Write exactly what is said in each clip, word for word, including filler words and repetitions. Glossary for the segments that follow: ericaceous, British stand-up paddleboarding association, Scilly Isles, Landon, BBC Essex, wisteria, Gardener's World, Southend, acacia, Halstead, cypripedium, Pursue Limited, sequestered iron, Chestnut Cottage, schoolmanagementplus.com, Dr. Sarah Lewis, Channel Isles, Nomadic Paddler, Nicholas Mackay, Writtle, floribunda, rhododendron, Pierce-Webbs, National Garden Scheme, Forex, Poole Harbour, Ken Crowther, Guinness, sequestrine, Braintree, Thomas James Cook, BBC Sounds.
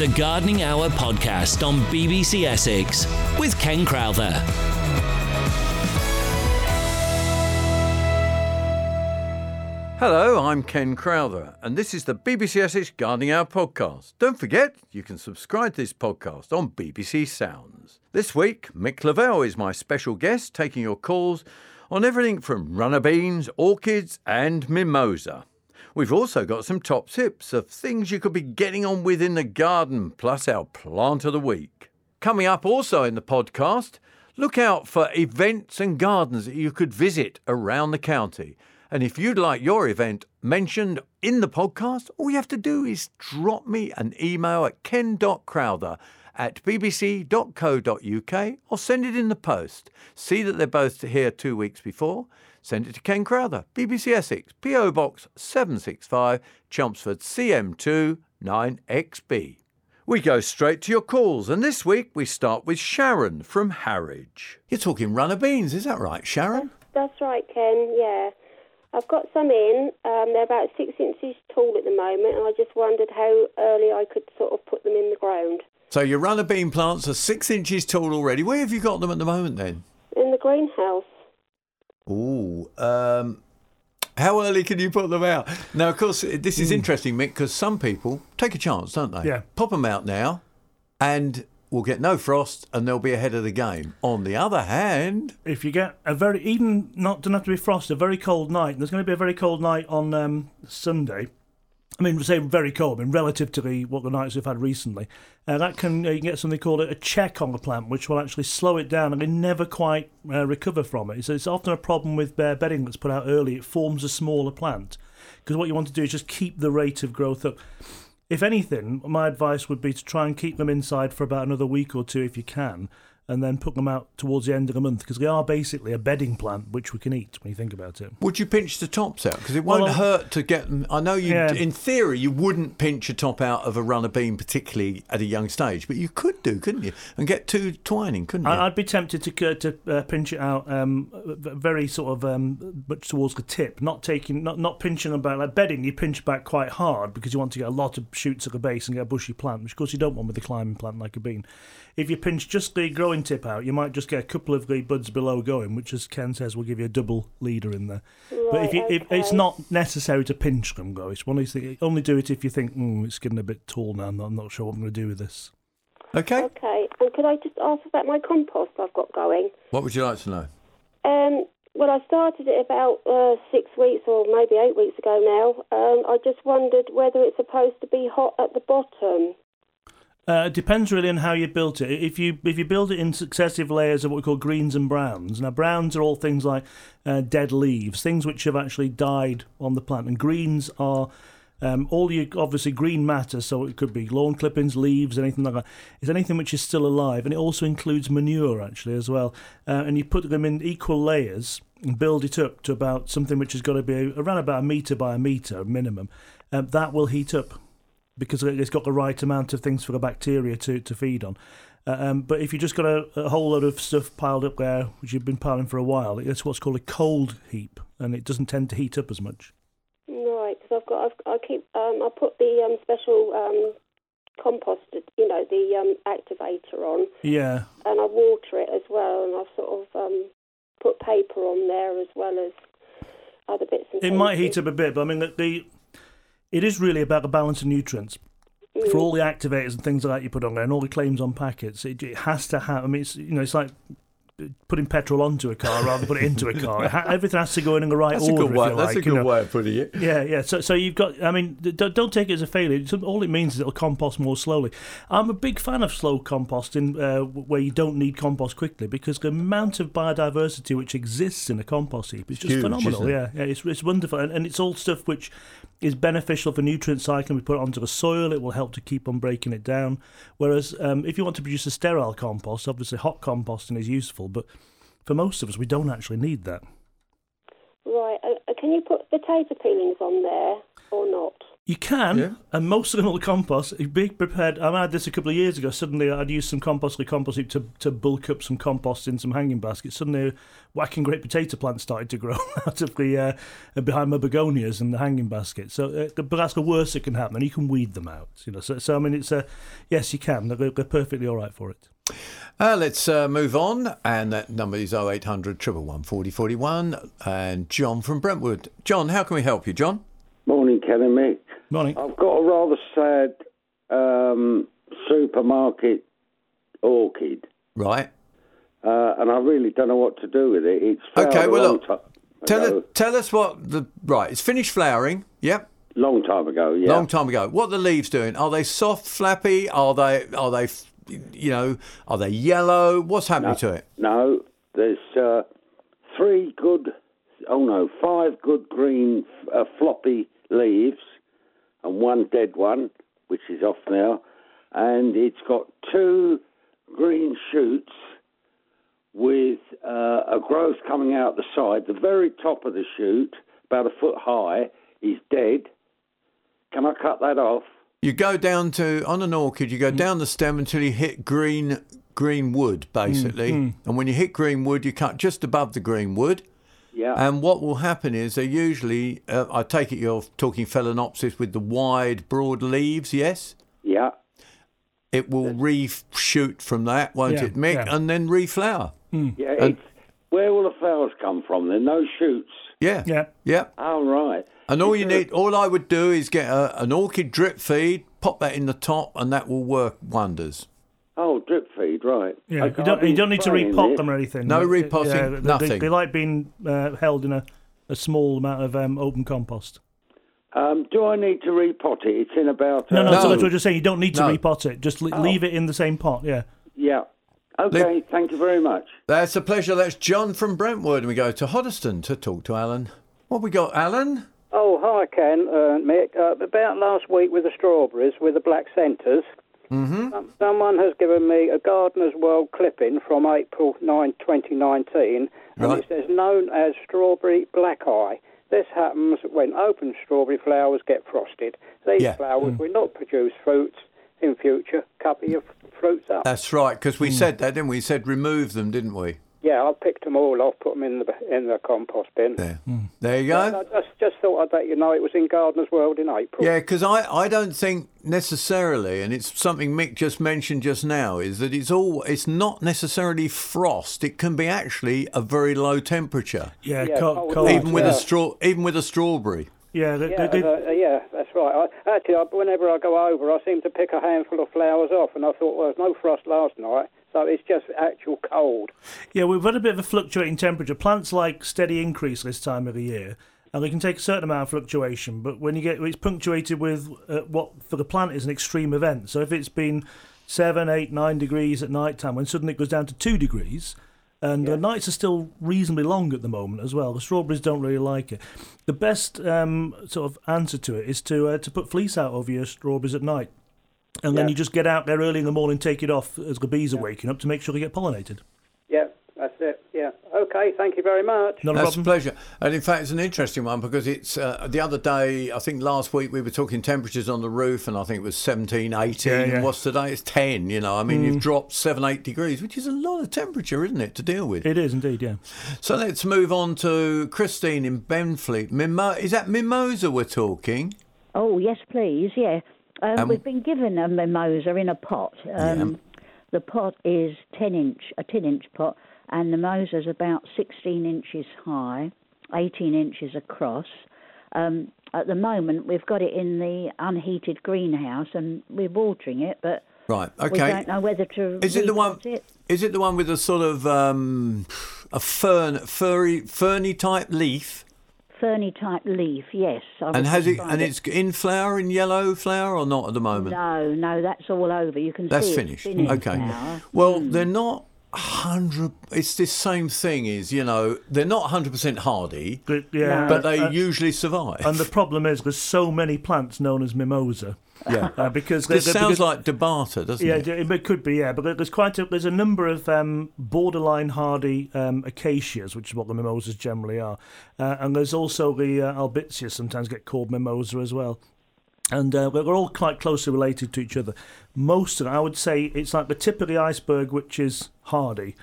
the Gardening Hour podcast on B B C Essex with Ken Crowther. Hello, I'm Ken Crowther, and this is the B B C Essex Gardening Hour podcast. Don't forget, you can subscribe to this podcast on B B C Sounds. This week, Mick Lavelle is my special guest, taking your calls on everything from runner beans, orchids and mimosa. We've also got some top tips of things you could be getting on with in the garden, plus our plant of the week. Coming up also in the podcast, look out for events and gardens that you could visit around the county. And if you'd like your event mentioned in the podcast, all you have to do is drop me an email at ken.crowther at bbc.co.uk or send it in the post. See that they're both here two weeks before. Send it to Ken Crowther, B B C Essex, P O Box seven six five, Chelmsford C M two nine X B. We go straight to your calls, and this week we start with Sharon from Harwich. You're talking runner beans, is that right, Sharon? That's, that's right, Ken, yeah. I've got some in. Um, they're about six inches tall at the moment, and I just wondered how early I could sort of put them in the ground. So your runner bean plants are six inches tall already. Where have you got them at the moment, then? In the greenhouse. Ooh, um, how early can you put them out? Now, of course, this is mm. interesting, Mick, because some people take a chance, don't they? Yeah. Pop them out now and we'll get no frost and they'll be ahead of the game. On the other hand... If you get a very, even not doesn't have to be frost, a very cold night, and there's going to be a very cold night on um, Sunday. I mean, say very cold, I mean, relative to the, what the nights we've had recently. Uh, that can, uh, you can get something called a check on the plant, which will actually slow it down and it never quite uh, recover from it. So it's often a problem with bare bedding that's put out early. It forms a smaller plant because what you want to do is just keep the rate of growth up. If anything, my advice would be to try and keep them inside for about another week or two if you can, and then put them out towards the end of the month, because they are basically a bedding plant which we can eat when you think about it. Would you pinch the tops out? Because it won't well, hurt to get them. I know you, yeah. in theory, you wouldn't pinch a top out of a runner bean, particularly at a young stage, but you could do, couldn't you? And get two twining, couldn't you? I'd be tempted to to uh, pinch it out um, very sort of um, much towards the tip, not taking, not, not pinching them back. Like bedding, you pinch back quite hard because you want to get a lot of shoots at the base and get a bushy plant, which of course you don't want with a climbing plant like a bean. If you pinch just the growing tip out, you might just get a couple of the buds below going, which, as Ken says, will give you a double leader in there. Right, but if, you, okay. if it's not necessary to pinch them, go. It's one of these things. Only do it if you think, mm, it's getting a bit tall now. I'm not, I'm not sure what I'm going to do with this. Okay. Okay. And could I just ask about my compost I've got going? What would you like to know? Um, well, I started it about uh, six weeks or maybe eight weeks ago now. Um, I just wondered whether it's supposed to be hot at the bottom. Uh, it depends really on how you built it. If you if you build it in successive layers of what we call greens and browns. Now, browns are all things like uh, dead leaves, things which have actually died on the plant. And greens are um, all your, obviously, green matter, so it could be lawn clippings, leaves, anything like that. It's anything which is still alive, and it also includes manure, actually, as well. Uh, and you put them in equal layers and build it up to about something which has got to be around about a metre by a metre minimum. Um, that will heat up, because it's got the right amount of things for the bacteria to, to feed on. Uh, um, but if you've just got a, a whole load of stuff piled up there, which you've been piling for a while, it's what's called a cold heap, and it doesn't tend to heat up as much. Right, because I've got, I've, I keep, um, I put the um, special um, compost, you know, the um, activator on. Yeah. And I water it as well, and I've sort of um, put paper on there as well as other bits and things. It might heat up a bit, but I mean, the... the It is really about the balance of nutrients. For all the activators and things like that you put on there and all the claims on packets, it, it has to have... I mean, it's, you know, it's like putting petrol onto a car rather than putting it into a car. It ha- everything has to go in the right that's order, a good way, if you like. That's a good you know. way of putting it. Yeah, yeah. So so you've got... I mean, don't, don't take it as a failure. All it means is it'll compost more slowly. I'm a big fan of slow composting uh, where you don't need compost quickly, because the amount of biodiversity which exists in a compost heap is just huge, phenomenal. Isn't it? Yeah, yeah, it's, it's wonderful. And, and it's all stuff which... is beneficial for nutrient cycling. We put it onto the soil, it will help to keep on breaking it down. Whereas um, if you want to produce a sterile compost, obviously hot composting is useful, but for most of us, we don't actually need that. Right. Uh, can you put potato peelings on there or not? You can, yeah. and most of them will compost. Be prepared. I had this a couple of years ago. Suddenly I'd used some compostly composting to, to bulk up some compost in some hanging baskets. Suddenly whacking great potato plants started to grow out of the, uh, behind my begonias in the hanging basket. So, uh, but that's the worst that can happen, and you can weed them out. You know. So, so I mean, it's a, yes, you can. They're, they're perfectly all right for it. Uh, let's uh, move on, and that number is oh eight hundred, one one one, four oh four one, and John from Brentwood. John, how can we help you, John? Morning, Ken and Mick. Morning. I've got a rather sad um, supermarket orchid. Right. Uh, and I really don't know what to do with it. It's flowered okay, well, a long look, t- tell, us, tell us what the... Right, it's finished flowering, yep. Long time ago, yeah. Long time ago. What are the leaves doing? Are they soft, flappy? Are they... Are they f- You know, are they yellow? What's happening no, to it? No, there's uh, three good, oh no, five good green uh, floppy leaves and one dead one, which is off now. And it's got two green shoots with uh, a growth coming out the side. The very top of the shoot, about a foot high, is dead. Can I cut that off? You go down to, on an orchid, you go mm. down the stem until you hit green green wood, basically. Mm. Mm. And when you hit green wood, you cut just above the green wood. Yeah. And what will happen is they usually, uh, I take it you're talking Phalaenopsis with the wide, broad leaves, yes? Yeah. It will reshoot from that, won't yeah. it, Mick? Yeah. And then reflower. Mm. Yeah, and, it's, where will the flowers come from? There are no shoots. Yeah. Yeah. Yeah. All right. And all you need, all I would do is get a, an orchid drip feed, pop that in the top, and that will work wonders. Oh, drip feed, right. Yeah, you don't, you don't need to repot them or anything. No repotting, yeah, nothing. They, they like being uh, held in a, a small amount of um, open compost. Um, do I need to repot it? It's in about... Uh, no, no, no. So that's what I was saying. You don't need to no. repot it. Just li- oh. leave it in the same pot, yeah. Yeah. Okay, Le- thank you very much. That's a pleasure. That's John from Brentwood. And we go to Hoddesdon to talk to Alan. What have we got, Alan? Oh, hi, Ken, uh, Mick. Uh, about last week with the strawberries, with the black centres, mm-hmm. um, someone has given me a Gardener's World clipping from April ninth, twenty nineteen, and right. it says, known as strawberry black eye. This happens when open strawberry flowers get frosted. These yeah. flowers mm. will not produce fruits in future. Cover your fruits up. That's right, because we mm. said that, didn't we? We said remove them, didn't we? Yeah, I picked them all off, put them in the in the compost bin. There, mm. there you go. And I just, just thought I'd let you know it was in Gardener's World in April. Yeah, because I, I don't think necessarily, and it's something Mick just mentioned just now, is that it's all it's not necessarily frost. It can be actually a very low temperature. Yeah, yeah cold, cold. even with yeah. a straw, even with a strawberry. Yeah, they, yeah, they, they, uh, yeah, that's right. I, actually, I, whenever I go over, I seem to pick a handful of flowers off, and I thought, well, there was no frost last night. So it's just actual cold. Yeah, we've had a bit of a fluctuating temperature. Plants like steady increase this time of the year, and they can take a certain amount of fluctuation. But when you get, it's punctuated with uh, what for the plant is an extreme event. So if it's been seven, eight, nine degrees at night time, when suddenly it goes down to two degrees, and yeah. the nights are still reasonably long at the moment as well. The strawberries don't really like it. The best um, sort of answer to it is to uh, to put fleece out over your strawberries at night. And yeah. then you just get out there early in the morning, take it off as the bees are yeah. waking up to make sure they get pollinated. Yeah, that's it. Yeah. Okay, thank you very much. Not a that's problem. A pleasure. And in fact, it's an interesting one because it's uh, the other day, I think last week we were talking temperatures on the roof and I think it was seventeen, eighteen. Yeah, yeah. What's today? It's ten, you know. I mean, mm. you've dropped seven, eight degrees, which is a lot of temperature, isn't it, to deal with? It is indeed, yeah. So let's move on to Christine in Benfleet. Mimo- is that mimosa we're talking? Oh, yes, please, yeah. Um, um, we've been given a mimosa in a pot. Um, yeah. The pot is ten inch, a ten inch pot, and the mimosa's about sixteen inches high, eighteen inches across. Um, at the moment, we've got it in the unheated greenhouse, and we're watering it, but right, okay. we don't know whether to. Is it the one? It. Is it the one with a sort of um, a fern, furry, ferny type leaf? Ferny type leaf, yes. I and has it and it. it's in flower, in yellow flower, or not at the moment? No, no, that's all over. You can that's see finished. It's finished. Okay. Now. Well, mm. they're not one hundred. It's this same thing. Is you know they're not one hundred percent hardy, but, yeah. but they uh, usually survive. And the problem is there's so many plants known as mimosa. Yeah, uh, because this they're, sounds because, like debata, doesn't yeah, it? Yeah, it could be. Yeah, but there's quite a there's a number of um, borderline hardy um, acacias, which is what the mimosas generally are, uh, and there's also the uh, albizia. Sometimes get called mimosa as well. And uh, we're all quite closely related to each other. Most of them, I would say, it's like the tip of the iceberg, which is hardy.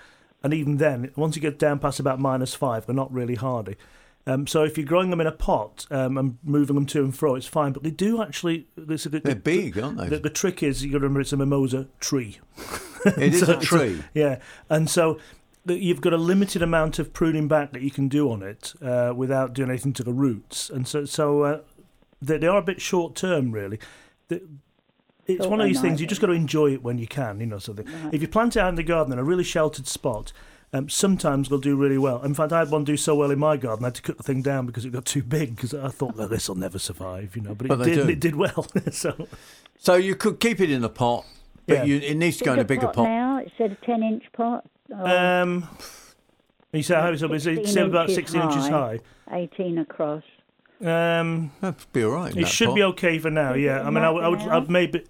And even then, once you get down past about minus five, they're not really hardy. Um, so if you're growing them in a pot um, and moving them to and fro, it's fine. But they do actually... This, They're the, big, aren't they? The, the trick is, you've got to remember, it's a mimosa tree. It is so, a tree. Yeah. And so the, you've got a limited amount of pruning back that you can do on it uh, without doing anything to the roots. And so so uh, they, they are a bit short-term, really. The, it's oh, one of these things, you just got to enjoy it when you can, you know, something. Right. If you plant it out in the garden in a really sheltered spot... Um, sometimes they'll do really well. In fact, I had one do so well in my garden, I had to cut the thing down because it got too big, because I thought, well, this will never survive, you know. But, but it did, it did well. so so you could keep it in a pot, but yeah. you, it needs to go in a bigger pot. pot. Now, it's a ten-inch pot? Or... Um, you say how it's up? It's about sixteen high, inches high. eighteen across. Um, That'd be all right. It should pot. be okay for now, yeah. I mean, I, I would, I'd maybe...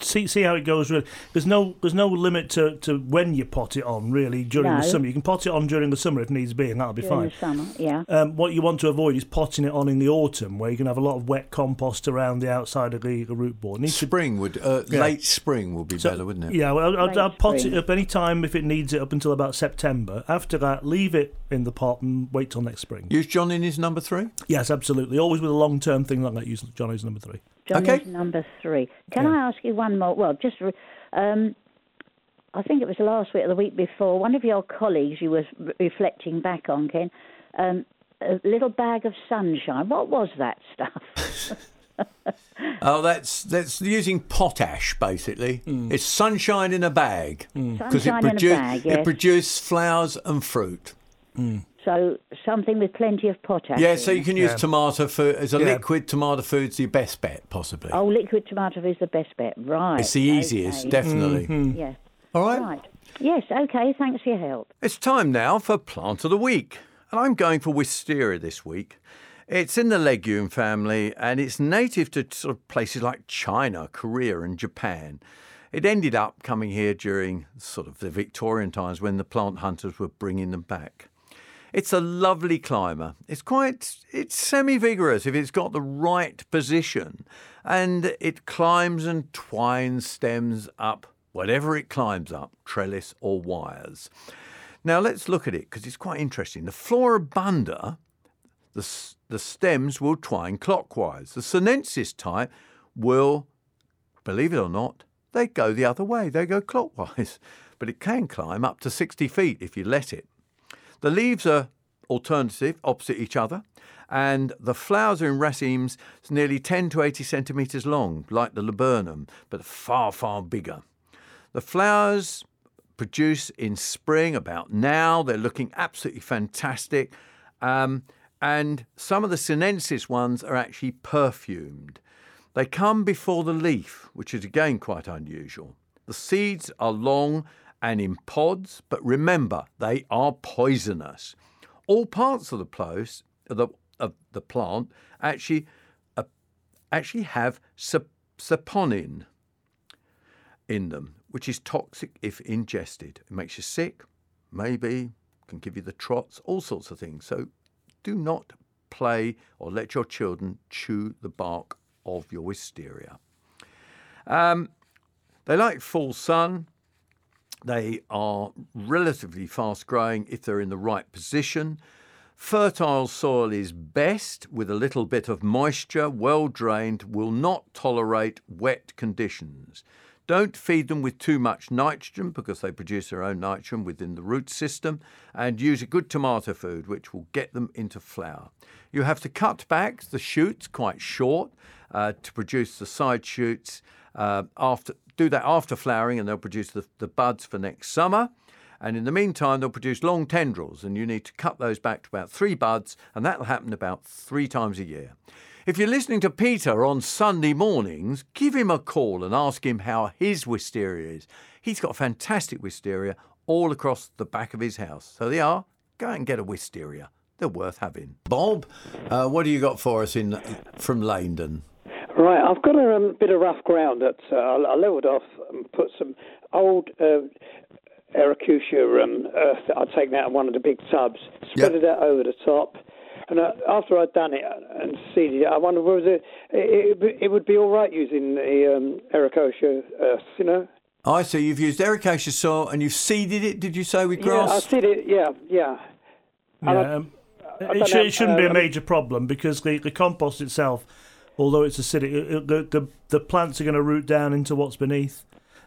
See, see how it goes. Really, there's no there's no limit to, to when you pot it on. Really, during no. the summer, you can pot it on during the summer if needs be, and that'll be during fine. The summer, yeah. Um, what you want to avoid is potting it on in the autumn, where you can have a lot of wet compost around the outside of the, the root board. Needs spring to, would uh, yeah. late spring would be so, better, wouldn't it? Yeah, well, I'd, I'd pot spring. it up any time if it needs it up until about September. After that, leave it in the pot and wait till next spring. Use John in his number three. Yes, absolutely. Always with a long term thing like that. Use John in his number three. John okay. is number three. Can yeah. I ask you one more? Well, just, um, I think it was last week or the week before, one of your colleagues you were re- reflecting back on, Ken, um, a little bag of sunshine. What was that stuff? oh, that's that's using potash, basically. Mm. It's sunshine in a bag. Mm. Sunshine it produ- in a bag, yes. It produced flowers and fruit. Mm. So something with plenty of potash. Yeah, in. so you can use yeah. tomato food as a yeah. liquid. Tomato food's the best bet, possibly. Oh, liquid tomato is the best bet, right? It's the okay. easiest, definitely. Mm-hmm. Yeah. All right. Right. Yes. Okay. Thanks for your help. It's time now for plant of the week, and I'm going for wisteria this week. It's in the legume family, and it's native to sort of places like China, Korea, and Japan. It ended up coming here during sort of the Victorian times when the plant hunters were bringing them back. It's a lovely climber. It's quite, it's semi-vigorous if it's got the right position. And it climbs and twines stems up, whatever it climbs up, trellis or wires. Now let's look at it because it's quite interesting. The floribunda, the, the stems will twine clockwise. The sinensis type will, believe it or not, they go the other way. They go clockwise. But it can climb up to sixty feet if you let it. The leaves are alternative, opposite each other, and the flowers are in racemes nearly ten to eighty centimetres long, like the laburnum, but far, far bigger. The flowers produce in spring, about now. They're looking absolutely fantastic. Um, and some of the sinensis ones are actually perfumed. They come before the leaf, which is again quite unusual. The seeds are long and in pods, but remember, they are poisonous. All parts of the, plos, the, of the plant actually uh, actually have sap- saponin in them, which is toxic if ingested. It makes you sick, maybe, can give you the trots, all sorts of things. So do not play or let your children chew the bark of your wisteria. Um, they like full sun. They are relatively fast growing if they're in the right position. Fertile soil is best with a little bit of moisture, well drained, will not tolerate wet conditions. Don't feed them with too much nitrogen because they produce their own nitrogen within the root system, and use a good tomato food which will get them into flower. You have to cut back the shoots quite short uh, to produce the side shoots uh, after... Do that after flowering and they'll produce the, the buds for next summer. And in the meantime, they'll produce long tendrils and you need to cut those back to about three buds, and that'll happen about three times a year. If you're listening to Peter on Sunday mornings, give him a call and ask him how his wisteria is. He's got fantastic wisteria all across the back of his house. So they are, go and get a wisteria. They're worth having. Bob, uh, what do you got for us in from Landon? Right, I've got a um, bit of rough ground that uh, I levelled off and put some old uh, ericaceous um, earth that I'd taken out of one of the big tubs, spread yep. it out over the top, And I, after I'd done it and seeded it, I wondered, was it, it, it would be all right using the um, ericaceous, you know. I see. You've used ericaceous soil and you've seeded it, did you say, with grass? Yeah, I seeded it, yeah, yeah. yeah. Um, I, I it, sh- know, it shouldn't uh, be a major problem because the, the compost itself, although it's acidic, it, the, the, the plants are going to root down into what's beneath.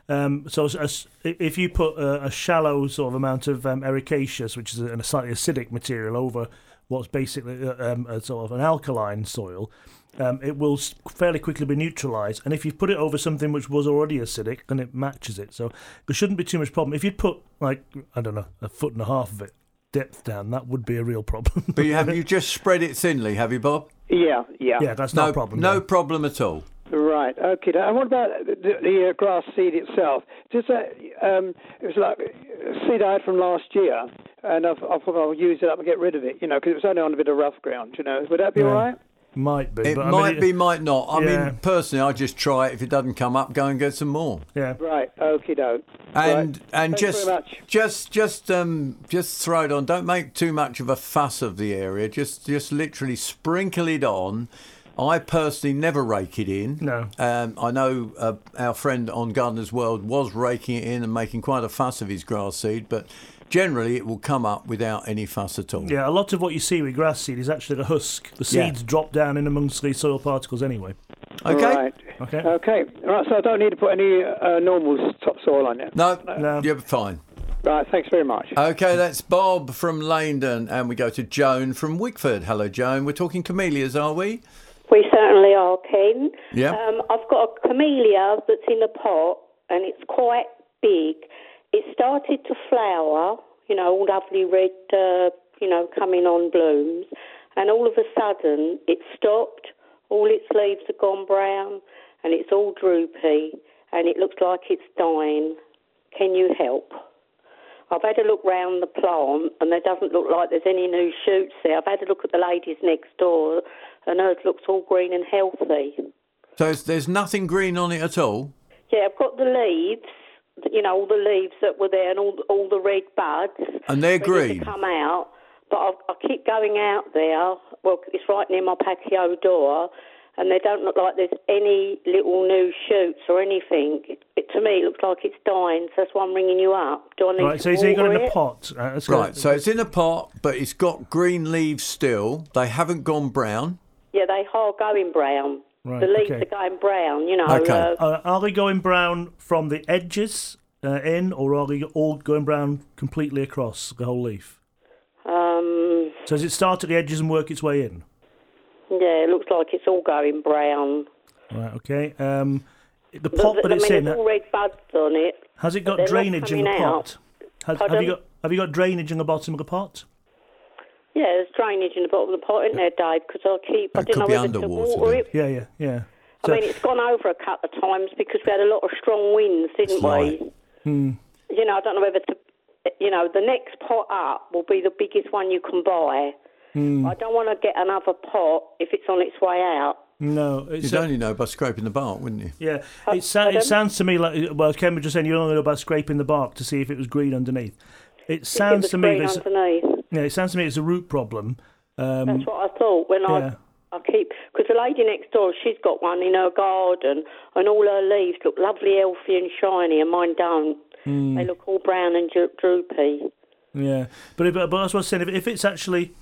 Um, so as, if you put a, a shallow sort of amount of um, ericaceous, which is a, a slightly acidic material, over what's basically um, a sort of an alkaline soil, um, it will fairly quickly be neutralised. And if you put it over something which was already acidic, then it matches it. So there shouldn't be too much problem. If you'd put, like, I don't know, a foot and a half of it depth down, that would be a real problem. But you have you just spread it thinly, have you, Bob? Yeah, yeah. Yeah, that's no, no problem. No though. problem at all. Right, okay. And what about the, the uh, grass seed itself? Just that, um, it was like seed I had from last year, and I thought I'll use it up and get rid of it, you know, because it was only on a bit of rough ground, you know. Would that be yeah. all right? Might be. It but might I mean, be, might not. I yeah. mean, personally, I just try it. If it doesn't come up, go and get some more. Yeah. Right, okie doke. And right. and Thanks just just just um just throw it on. Don't make too much of a fuss of the area. Just just literally sprinkle it on. I personally never rake it in. No. Um, I know uh, our friend on Gardener's World was raking it in and making quite a fuss of his grass seed, but generally it will come up without any fuss at all. Yeah, a lot of what you see with grass seed is actually the husk. The seeds yeah. drop down in amongst the soil particles anyway. Okay. Right. Okay. Okay. All right, so I don't need to put any uh, normal topsoil on it? No, no. You're fine. Right, thanks very much. Okay, that's Bob from Landon, and we go to Joan from Wickford. Hello, Joan. We're talking camellias, are we? We certainly are, Ken. Yeah. Um, I've got a camellia that's in a pot, and it's quite big. It started to flower, you know, all lovely red, uh, you know, coming on blooms, and all of a sudden it stopped. All its leaves have gone brown, and it's all droopy, and it looks like it's dying. Can you help? I've had a look round the plant, and there doesn't look like there's any new shoots there. I've had a look at the ladies next door, and hers looks all green and healthy. So there's nothing green on it at all? Yeah, I've got the leaves, you know, all the leaves that were there, and all, all the red buds. And they're green? To come out, but I've, I keep going out there. Well, it's right near my patio door, and they don't look like there's any little new shoots or anything. It, to me, it looks like it's dying, so that's why I'm ringing you up. Do I need right, to so water it? Right, so it's in a pot. Uh, right, good. So it's in a pot, but it's got green leaves still. They haven't gone brown. Yeah, they are going brown. Right, the leaves okay. are going brown, you know. Okay. Uh, uh, are they going brown from the edges uh, in, or are they all going brown completely across the whole leaf? Um, so does it start at the edges and work its way in? Yeah, it looks like it's all going brown. Right, okay. Um, the pot the, the, that it's I mean, in... There's all red buds on it. Has it got drainage in the pot? Has, have you got Have you got drainage in the bottom of the pot? Yeah, there's drainage in the bottom of the pot, isn't there, Dave? Because I keep... That I didn't could know be whether to water it. Yeah, yeah, yeah. So, I mean, it's gone over a couple of times because we had a lot of strong winds, didn't right. we? Hmm. You know, I don't know whether to... You know, the next pot up will be the biggest one you can buy. Mm. I don't want to get another pot if it's on its way out. No, it's you'd a, only know by scraping the bark, wouldn't you? Yeah, I, it, sa- it sounds to me like well, Ken was just saying you only know by scraping the bark to see if it was green underneath. It sounds it to me that underneath. yeah, it sounds to me it's a root problem. Um, That's what I thought when yeah. I I keep because the lady next door she's got one in her garden and all her leaves look lovely, healthy and shiny, and mine don't. Mm. They look all brown and droopy. Yeah, but if, but as I was saying, if, if it's actually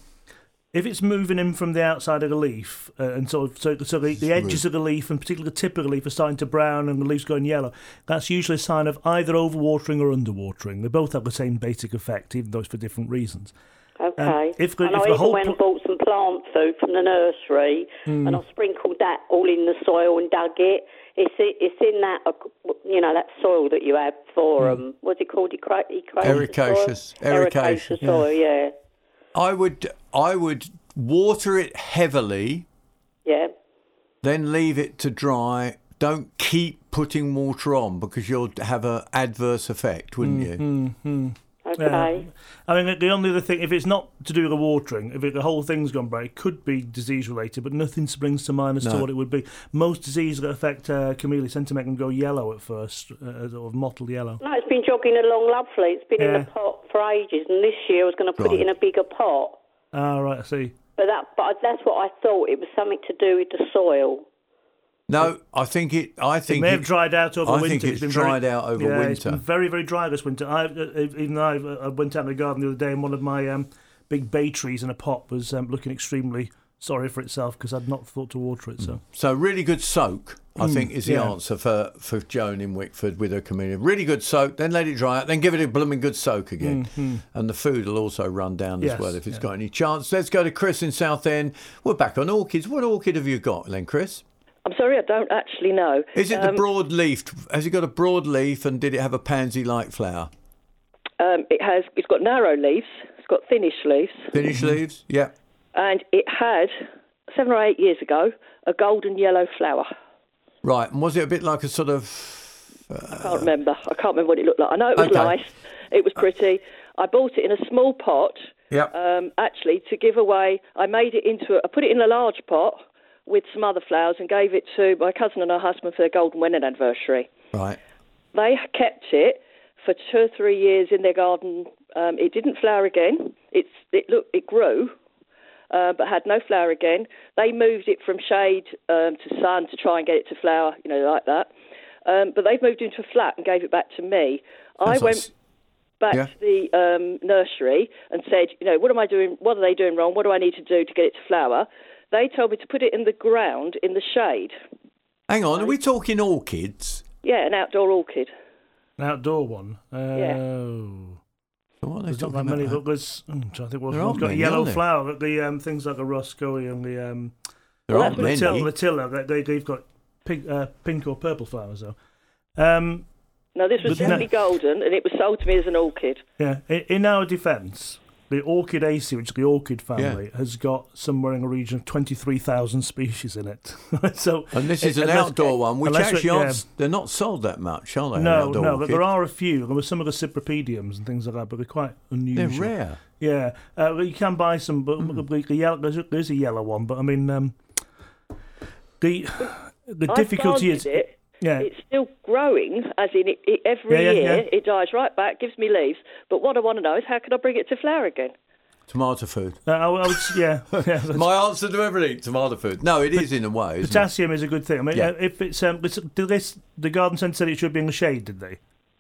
If it's moving in from the outside of the leaf, uh, and sort of, so so the, the edges of the leaf, and particularly the tip of the leaf, are starting to brown and the leaves going yellow, that's usually a sign of either overwatering or underwatering. They both have the same basic effect, even though it's for different reasons. Okay. Um, if the, and if I the even whole went and bought some plant food from the nursery, mm. and I sprinkled that all in the soil and dug it. It's it's in that, you know, that soil that you have for mm. um, what's it called? Ericaceous. Ericaceous soil, yeah. yeah. I would I would water it heavily. Yeah. Then leave it to dry. Don't keep putting water on because you'll have an adverse effect, wouldn't mm-hmm. you? Mm-hmm. Okay. Uh, I mean, the only other thing, if it's not to do with the watering, if it, the whole thing's gone brown, it could be disease-related, but nothing springs to mind as no. to what it would be. Most diseases that affect uh, camellias tend to make them go yellow at first, uh, sort of mottled yellow. No, it's been jogging along lovely. It's been yeah. in the pot for ages, and this year I was going to put right. it in a bigger pot. Ah, right, I see. But that, but that's what I thought. It was something to do with the soil. No, I think it. I think it may have it, dried out over I winter. I think it's, it's been dried very, out over yeah, winter. It's been very, very dry this winter. I, even though I, I went out in the garden the other day, and one of my um, big bay trees in a pot was um, looking extremely sorry for itself because I'd not thought to water it. So, mm. so really good soak. I mm, think is the yeah. answer for, for Joan in Wickford with her camellia. Really good soak, then let it dry out, then give it a blooming good soak again. Mm-hmm. And the food will also run down yes, as well if it's yeah. got any chance. Let's go to Chris in Southend. We're back on orchids. What orchid have you got then, Chris? I'm sorry, I don't actually know. Is it um, the broad-leafed? Has it got a broad leaf and did it have a pansy-like flower? Um, it has. It's got narrow leaves. It's got thinnish leaves. Thinnish mm-hmm. leaves, yeah. And it had, seven or eight years ago, a golden yellow flower. Right, and was it a bit like a sort of... Uh... I can't remember. I can't remember what it looked like. I know it was okay. nice. It was pretty. I bought it in a small pot, yep. um, actually, to give away. I made it into... A, I put it in a large pot with some other flowers and gave it to my cousin and her husband for their golden wedding anniversary. Right. They kept it for two or three years in their garden. Um, it didn't flower again. It's It looked, it grew... Uh, but had no flower again. They moved it from shade um, to sun to try and get it to flower, you know, like that. Um, but they've moved into a flat and gave it back to me. That's I went nice. back yeah. to the um, nursery and said, you know, what am I doing? What are they doing wrong? What do I need to do to get it to flower? They told me to put it in the ground in the shade. Hang on, are we talking orchids? Yeah, an outdoor orchid. An outdoor one? Oh. Yeah. What are they talking about? Many, but there's, I'm trying to think what there one's got many, a yellow flower. The um, things like the Roscoe and the um, there aren't many. Matilla, they they've got pink, uh, pink or purple flowers though. Um, no, this was definitely no. golden, and it was sold to me as an orchid. Yeah, in, in our defence, the Orchidaceae, which is the orchid family, yeah. has got somewhere in the region of twenty-three thousand species in it. so, and this is it, an unless, outdoor one, which actually it, aren't, yeah. they're not sold that much, are they? No, no, orchid? But there are a few. There were some of the Cypripediums and things like that, but they're quite unusual. They're rare. Yeah, uh, you can buy some, but mm. the yellow, there's, a, there's a yellow one. But I mean, um, the the I difficulty is. It. Yeah. It's still growing, as in it, it, every yeah, yeah, year yeah. it dies right back, gives me leaves. But what I want to know is how can I bring it to flower again? Tomato food. Uh, I, I would, yeah, yeah my answer to everything: tomato food. No, it but, is in a way. Isn't potassium it? Is a good thing. I mean, yeah. if it's um, did this, the garden centre said it should be in the shade, did they?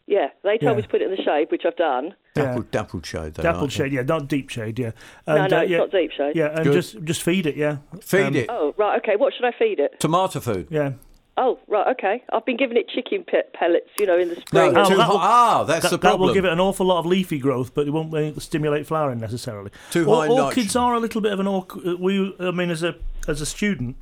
Yeah, they told yeah. me to put it in the shade, which I've done. Dappled, yeah. dappled shade, though. Dappled shade, yeah, not deep shade, yeah. And, no, no, uh, yeah, it's not deep shade. Yeah, and good. just just feed it, yeah. Feed um, it. Oh, right, okay. What should I feed it? Tomato food. Yeah. Oh, right, okay. I've been giving it chicken pellets, you know, in the spring. No, oh, that will, ah, that's that, the problem. That will give it an awful lot of leafy growth, but it won't uh, stimulate flowering necessarily. Too high nitrogen. Orchids are a little bit of an awkward... We, I mean, as a as a student,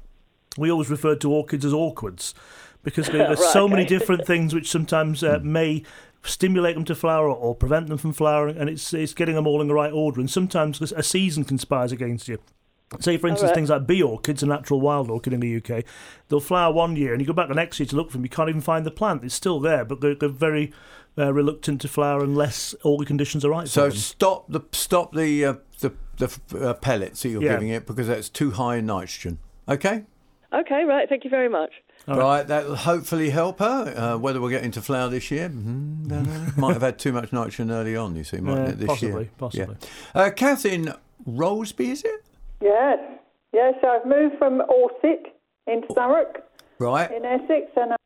we always referred to orchids as awkwards because there, there's right, so okay. many different things which sometimes uh, may stimulate them to flower or prevent them from flowering, and it's it's getting them all in the right order. And sometimes a season conspires against you. Say, for instance, right. things like bee orchids, a natural wild orchid in the U K, they'll flower one year and you go back the next year to look for them, you can't even find the plant. It's still there, but they're, they're very uh, reluctant to flower unless all the conditions are right so for them. So stop the stop the uh, the, the uh, pellets that you're yeah. giving it because that's too high in nitrogen. Okay? Okay, right. Thank you very much. All right, right, that'll hopefully help her. Uh, whether we'll get into flower this year, mm-hmm. might have had too much nitrogen early on, you see, might uh, this possibly, year. Possibly, possibly. Yeah. Uh, Catherine Rollesby, is it? Yes, yes, I've moved from Orsic in Surrock, right, in Essex, and I'm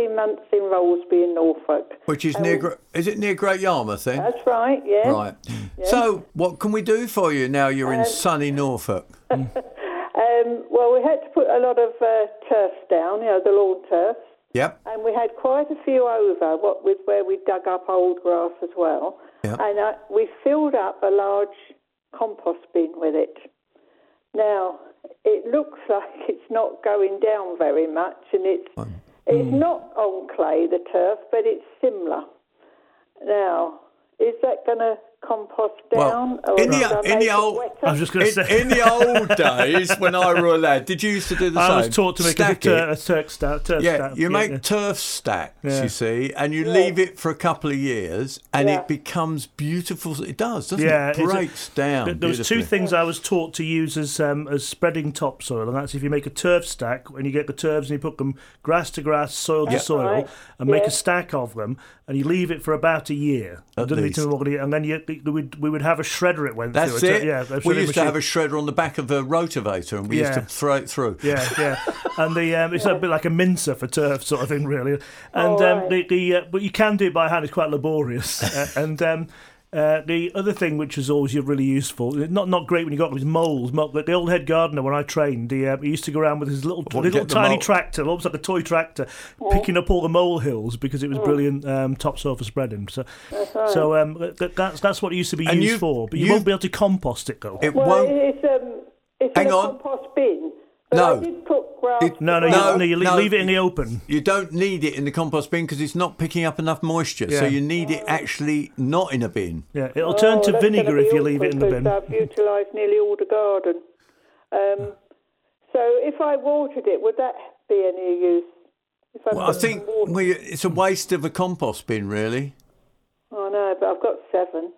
eighteen months in Rollesby in Norfolk. Which is um, near, is it near Great Yarmouth then? That's right, yes. Right. Yes. So, what can we do for you now you're um, in sunny Norfolk? um, well, we had to put a lot of uh, turf down, you know, the lawn turf. Yep. And we had quite a few over, what with where we dug up old grass as well. Yep. And uh, we filled up a large compost bin with it. Now it looks like it's not going down very much, and it's mm. it's not on clay, the turf, but it's similar. Now, is that going to compost down? Well, or in the in the old, I was just going to say, in the old days when I were a lad, did you used to do the I same? I was taught to make stack a, a turf stack. Turf yeah, stack. you yeah, make yeah. turf stacks, yeah. you see, and you yeah. leave it for a couple of years, and yeah. it becomes beautiful. It does, doesn't yeah, it? It breaks a, down. There was two things I was taught to use as um, as spreading topsoil, and that's if you make a turf stack, and you get the turfs and you put them grass to grass, soil to yeah. soil, right. and yeah. make a stack of them, and you leave it for about a year. At least. And then you we would we would have a shredder it went That's through. That's it. Yeah, we used machine. to have a shredder on the back of a rotavator, and we yeah. used to throw it through. Yeah, yeah. And the um, it's yeah. a bit like a mincer for turf sort of thing, really. And oh, um, right. the the uh, but you can do it by hand. It's quite laborious. uh, and um, uh, the other thing, which is always really useful, not not great when you got was moles. But the old head gardener when I trained, he, uh, he used to go around with his little what, little tiny tractor, almost like a toy tractor, yeah. picking up all the mole hills because it was yeah. brilliant um, topsoil for spreading. So that's right. so um, that, that's that's what it used to be and used you, for. But you, you won't be able to compost it though. It well, won't. It's, um, it's Hang in a on. compost bin. But no. I did put grass it, no, no, no, you, no, leave it in the open. You don't need it in the compost bin because it's not picking up enough moisture. Yeah. So you need it actually not in a bin. Yeah, it'll turn oh, to vinegar if you leave it in the bin. I've utilised nearly all the garden. Um, so if I watered it, would that be any use? If I, well, I think well, it's a waste of a compost bin, really. Oh, no, but I've got seven.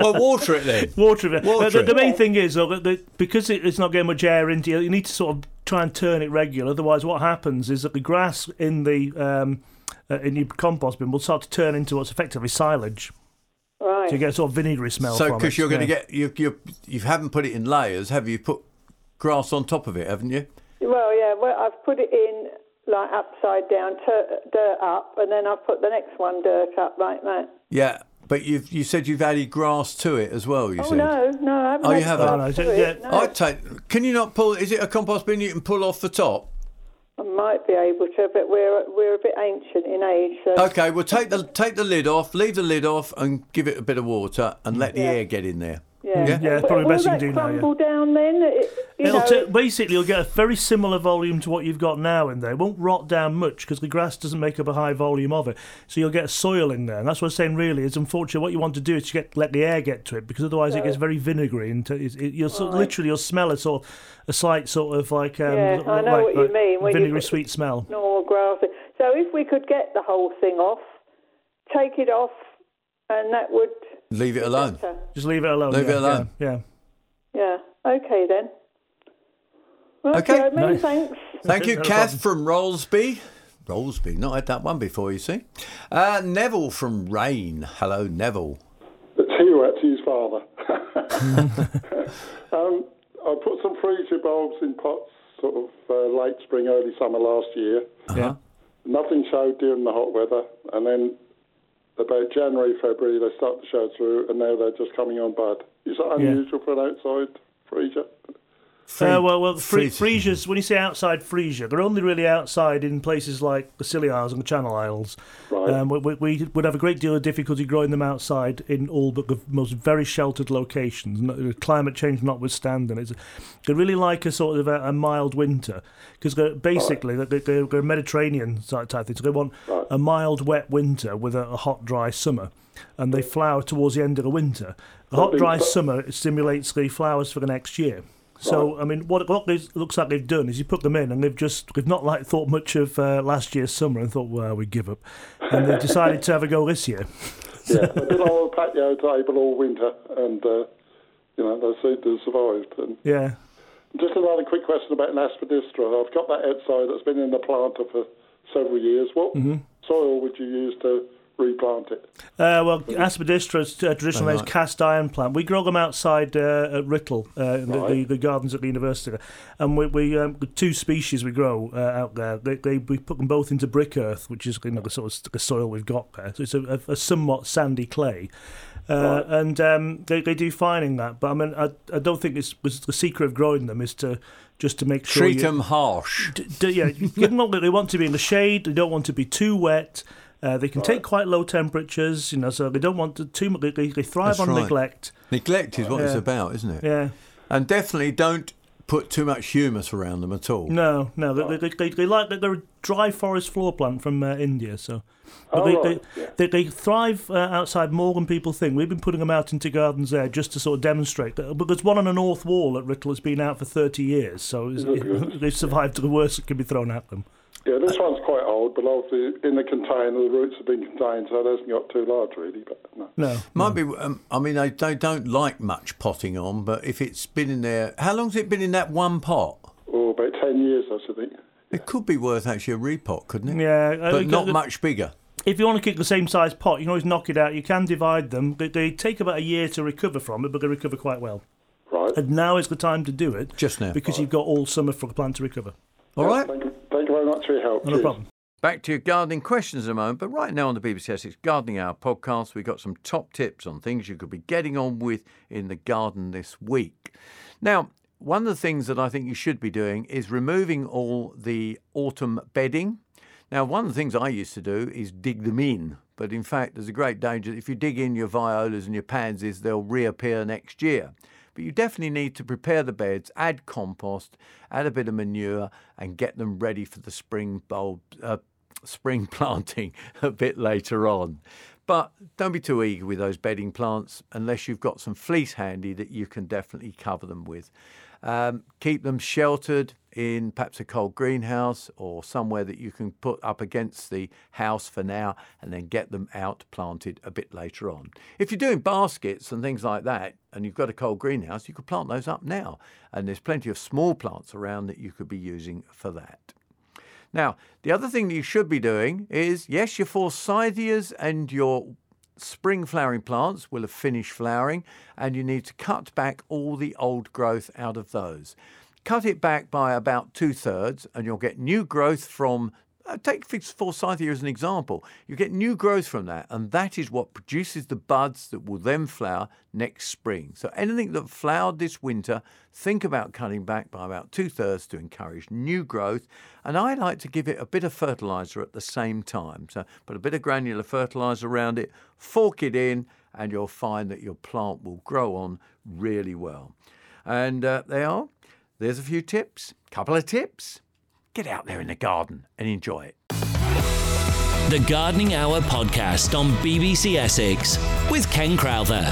Well, water it then. Water it. Water the, the, the main thing is, though, that the, because it, it's not getting much air into you, you need to sort of try and turn it regular. Otherwise, what happens is that the grass in the um, uh, in your compost bin will start to turn into what's effectively silage. Right. So you get a sort of vinegary smell. So because you're yeah. going to get you you you haven't put it in layers, have you? Put grass on top of it, haven't you? Well, yeah. Well, I've put it in like upside down, tur- dirt up, and then I've put the next one dirt up like that. Yeah. But you've, you said you've added grass to it as well, you oh, said. Oh, no, no, I haven't. Oh, you haven't? Oh, no, so, yeah. no. I'd take... Can you not pull... Is it a compost bin you can pull off the top? I might be able to, but we're we're a bit ancient in age. So. OK, well, take the take the lid off, leave the lid off and give it a bit of water and let the yeah. air get in there. Yeah, yeah, yeah probably best you can do now. Will that crumble down then? It, you It'll know, t- basically, you'll get a very similar volume to what you've got now in there. It won't rot down much because the grass doesn't make up a high volume of it. So you'll get soil in there. And that's what I'm saying, really, is unfortunately what you want to do is to get, let the air get to it because otherwise yeah. it gets very vinegary. And t- it, it, you'll sort of, right. Literally, you'll smell a sort of, a slight sort of like... Um, yeah, I know like, what you mean. Like vinegary sweet smell. No grass. So if we could get the whole thing off, take it off, and that would... Leave it alone. Better. Just leave it alone. Leave yeah, it alone. Yeah. Yeah. yeah. Okay then. Well, okay. So many nice. thanks. Thank you, Kath from Rollesby. Rollesby. Not had that one before, you see. Uh, Neville from Rain. Hello, Neville. The T-Rex, his father. um, I put some freesia bulbs in pots, sort of uh, late spring, early summer last year. Uh-huh. Yeah. Nothing showed during the hot weather, and then. About January, February, they start to show through, and now they're just coming on bud. Is that unusual yeah. for an outside freesia? Free- uh, well, well, free- freesias, when you say outside freesia, they're only really outside in places like the Scilly Isles and the Channel Isles. Right. Um, we, we, we would have a great deal of difficulty growing them outside in all but the most very sheltered locations, climate change notwithstanding. It's, they really like a sort of a, a mild winter because basically right. they're, they're Mediterranean type things. So they want right. a mild, wet winter with a, a hot, dry summer. And they flower towards the end of the winter. A hot, dry so. summer stimulates the flowers for the next year. So, I mean, what what it looks like they've done is you put them in and they've just, they've not like thought much of uh, last year's summer and thought, well, we give up. And they decided to have a go this year. Yeah, they've been on the patio table all winter and, uh, you know, they seem to have survived. And yeah. Just another quick question about an aspidistra. I've got that outside that's been in the planter for several years. What mm-hmm. soil would you use to... replant it? Uh, well, aspidistra is uh, traditionally oh, right. a cast iron plant. We grow them outside uh, at Writtle, uh, in right. the, the, the gardens at the university. And we, we um, two species we grow uh, out there. They, they we put them both into brick earth, which is you know, the sort of the soil we've got there. So it's a, a, a somewhat sandy clay. Uh, right. And um, they, they do fine in that. But I mean, I, I don't think it's was the secret of growing them is to just to make sure treat you, them harsh. D- d- yeah, give them all that they want to be in the shade. They don't want to be too wet. Uh, they can right. take quite low temperatures, you know, so they don't want to too much. They, they thrive That's on right. neglect. Neglect is what yeah. it's about, isn't it? Yeah. And definitely don't put too much humus around them at all. No, no. Right. They, they, they like that they're a dry forest floor plant from uh, India, so oh, they, right. they, yeah. they they thrive uh, outside more than people think. We've been putting them out into gardens there just to sort of demonstrate that, because one on the north wall at Writtle has been out for thirty years, so it's, it, they've survived to the worst that can be thrown at them. Yeah, this one's quite old, but obviously in the container, the roots have been contained, so it hasn't got too large, really. But no. no. Might no. be, um, I mean, they, they don't like much potting on, but if it's been in there... How long's it been in that one pot? Oh, about ten years, I should think. It yeah. could be worth actually a repot, couldn't it? Yeah. But uh, not uh, much bigger. if you want to keep the same size pot, you can always knock it out. You can divide them. They, they take about a year to recover from it, but they recover quite well. Right. And now is the time to do it. Just now. Because right. you've got all summer for the plant to recover. All right. Thank you, thank you very much for your help. No problem. Back to your gardening questions in a moment, but right now on the B B C Essex Gardening Hour podcast, we've got some top tips on things you could be getting on with in the garden this week. Now, one of the things that I think you should be doing is removing all the autumn bedding. Now, one of the things I used to do is dig them in, but in fact, there's a great danger that if you dig in your violas and your pansies, they'll reappear next year. But you definitely need to prepare the beds, add compost, add a bit of manure, and get them ready for the spring bulbs. Uh, spring planting a bit later on. But don't be too eager with those bedding plants unless you've got some fleece handy that you can definitely cover them with. Um, keep them sheltered in perhaps a cold greenhouse or somewhere that you can put up against the house for now, and then get them out planted a bit later on. If you're doing baskets and things like that and you've got a cold greenhouse, you could plant those up now. And there's plenty of small plants around that you could be using for that. Now, the other thing that you should be doing is, yes, your forsythias and your spring flowering plants will have finished flowering, and you need to cut back all the old growth out of those. Cut it back by about two-thirds, and you'll get new growth from, uh, take forsythia as an example, you get new growth from that, and that is what produces the buds that will then flower next spring. So anything that flowered this winter, think about cutting back by about two-thirds to encourage new growth. And I like to give it a bit of fertiliser at the same time. So put a bit of granular fertiliser around it, fork it in, and you'll find that your plant will grow on really well. And uh, there are. There's a few tips, couple of tips. Get out there in the garden and enjoy it. The Gardening Hour podcast on B B C Essex with Ken Crowther.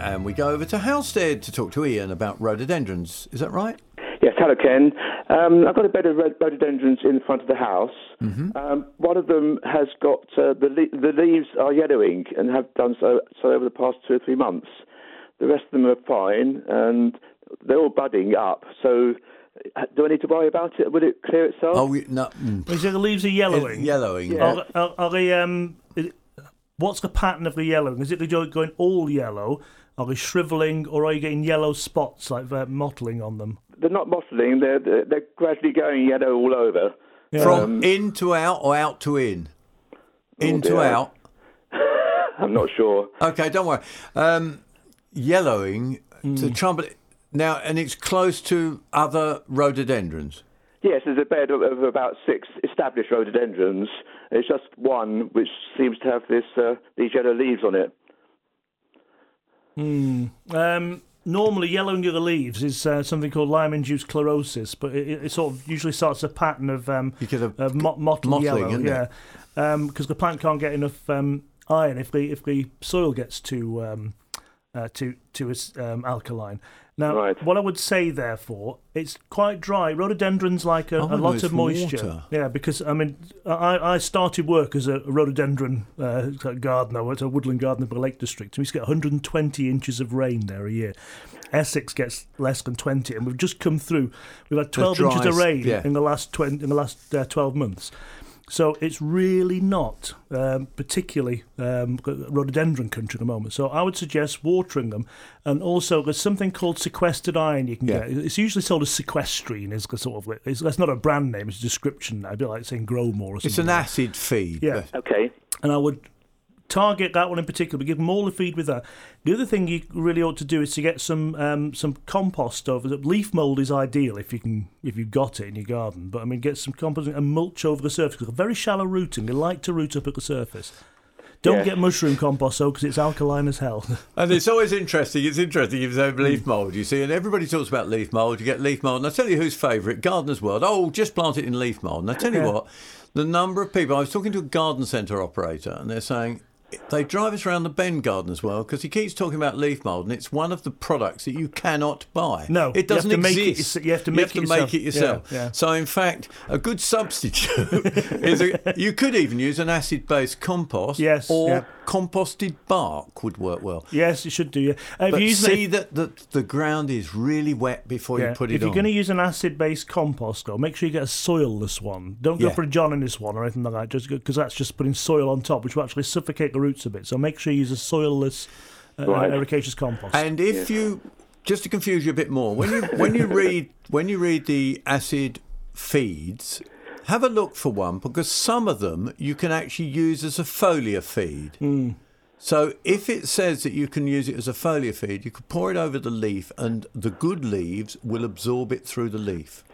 And we go over to Halstead to talk to Ian about rhododendrons. Is that right? Yes, hello, Ken. Um, I've got a bed of rhododendrons in front of the house. Mm-hmm. Um, one of them has got, uh, the, le- the leaves are yellowing and have done so, so over the past two or three months. The rest of them are fine and they're all budding up. So do I need to worry about it? Will it clear itself? Oh, we, no. Mm. Is it the leaves are yellowing? It's yellowing. Yeah. Are, are, are they, um, is it, what's the pattern of the yellowing? Is it going all yellow? Are they shrivelling, or are you getting yellow spots, like uh, mottling on them? They're not mottling, they're, they're, they're gradually going yellow all over. Yeah. From um, in to out or out to in? In oh to out? I'm not sure. Okay, don't worry. Um, yellowing, mm. to trouble. Now, and it's close to other rhododendrons? Yes, there's a bed of, of about six established rhododendrons. It's just one which seems to have this uh, these yellow leaves on it. Hmm. Um, normally, yellowing the leaves is uh, something called Lyme-induced chlorosis, but it, it sort of usually starts a pattern of um, of, of mot- mottled mottling, yellow, isn't yeah, because um, the plant can't get enough um, iron if the if the soil gets too um, uh, too too um, alkaline. Now, right. what I would say, therefore, it's quite dry. Rhododendrons like a, oh, a lot of moisture. Water. Yeah, because, I mean, I, I started work as a rhododendron uh, gardener. It's a woodland gardener for the Lake District. We used to get one hundred twenty inches of rain there a year. Essex gets less than twenty, and we've just come through. We've had twelve inches of rain yeah. in the last tw- in the last uh, twelve months. So it's really not um, particularly um, rhododendron country at the moment. So I would suggest watering them. And also there's something called sequestered iron you can yeah. get. It's usually sold as sequestrine. Is the sort of, it's, that's not a brand name, it's a description. I'd be like saying grow more or something. It's an acid feed. Yeah. Okay. And I would target that one in particular, but give them all the feed with that. The other thing you really ought to do is to get some um, some compost over. Leaf mould is ideal if you can if you've got it in your garden. But I mean, get some compost and mulch over the surface. Because very shallow rooting. They like to root up at the surface. Don't yeah. get mushroom compost though, because it's alkaline as hell. And it's always interesting. It's interesting if there's leaf mould, you see, and everybody talks about leaf mould. You get leaf mould, and I tell you who's favourite, Gardener's World. Oh, just plant it in leaf mould. And I tell you yeah. what, the number of people. I was talking to a garden centre operator, and they're saying. They drive us around the bend, Gardener's World, because he keeps talking about leaf mould, and it's one of the products that you cannot buy. No, it doesn't exist. You have to make it yourself. You have to make it yourself. Yeah, yeah. So, in fact, a good substitute is a, you could even use an acid-based compost yes, or yeah. composted bark would work well. Yes, it should do. Yeah. Uh, but you see the... that the, the ground is really wet before yeah. you put it on. If you're on. going to use an acid-based compost, though, make sure you get a soilless one. Don't yeah. go for a John Innes one or anything like that, just because that's just putting soil on top, which will actually suffocate the roots a bit. So make sure you use a soilless uh, right. ericaceous compost. And if yeah. you... Just to confuse you a bit more, when you when you read when you read the acid feeds, have a look for one, because some of them you can actually use as a foliar feed. Mm. So if it says that you can use it as a foliar feed, you could pour it over the leaf, and the good leaves will absorb it through the leaf.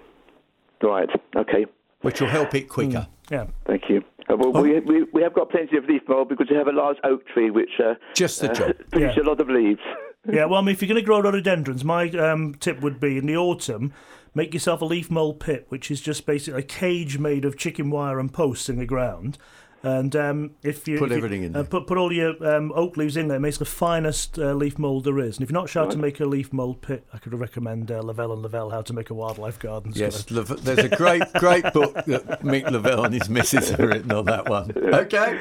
Right. Okay. Which will help it quicker. Mm. Yeah. Thank you. Uh, well, oh. we, we we have got plenty of leaf mould because we have a large oak tree which uh, just the uh, job produces yeah. a lot of leaves. Yeah, well, I mean, if you're going to grow rhododendrons, my um, tip would be in the autumn, make yourself a leaf mould pit, which is just basically a cage made of chicken wire and posts in the ground. And um, if you put if everything you, in there, uh, put put all your um, oak leaves in there, it makes the finest uh, leaf mould there is. And if you're not sure right. how to make a leaf mould pit, I could recommend uh, Lavelle and Lavelle How to Make a Wildlife Garden. Yes, La- there's a great great book that Mick Lavelle and his missus have written on that one. Okay,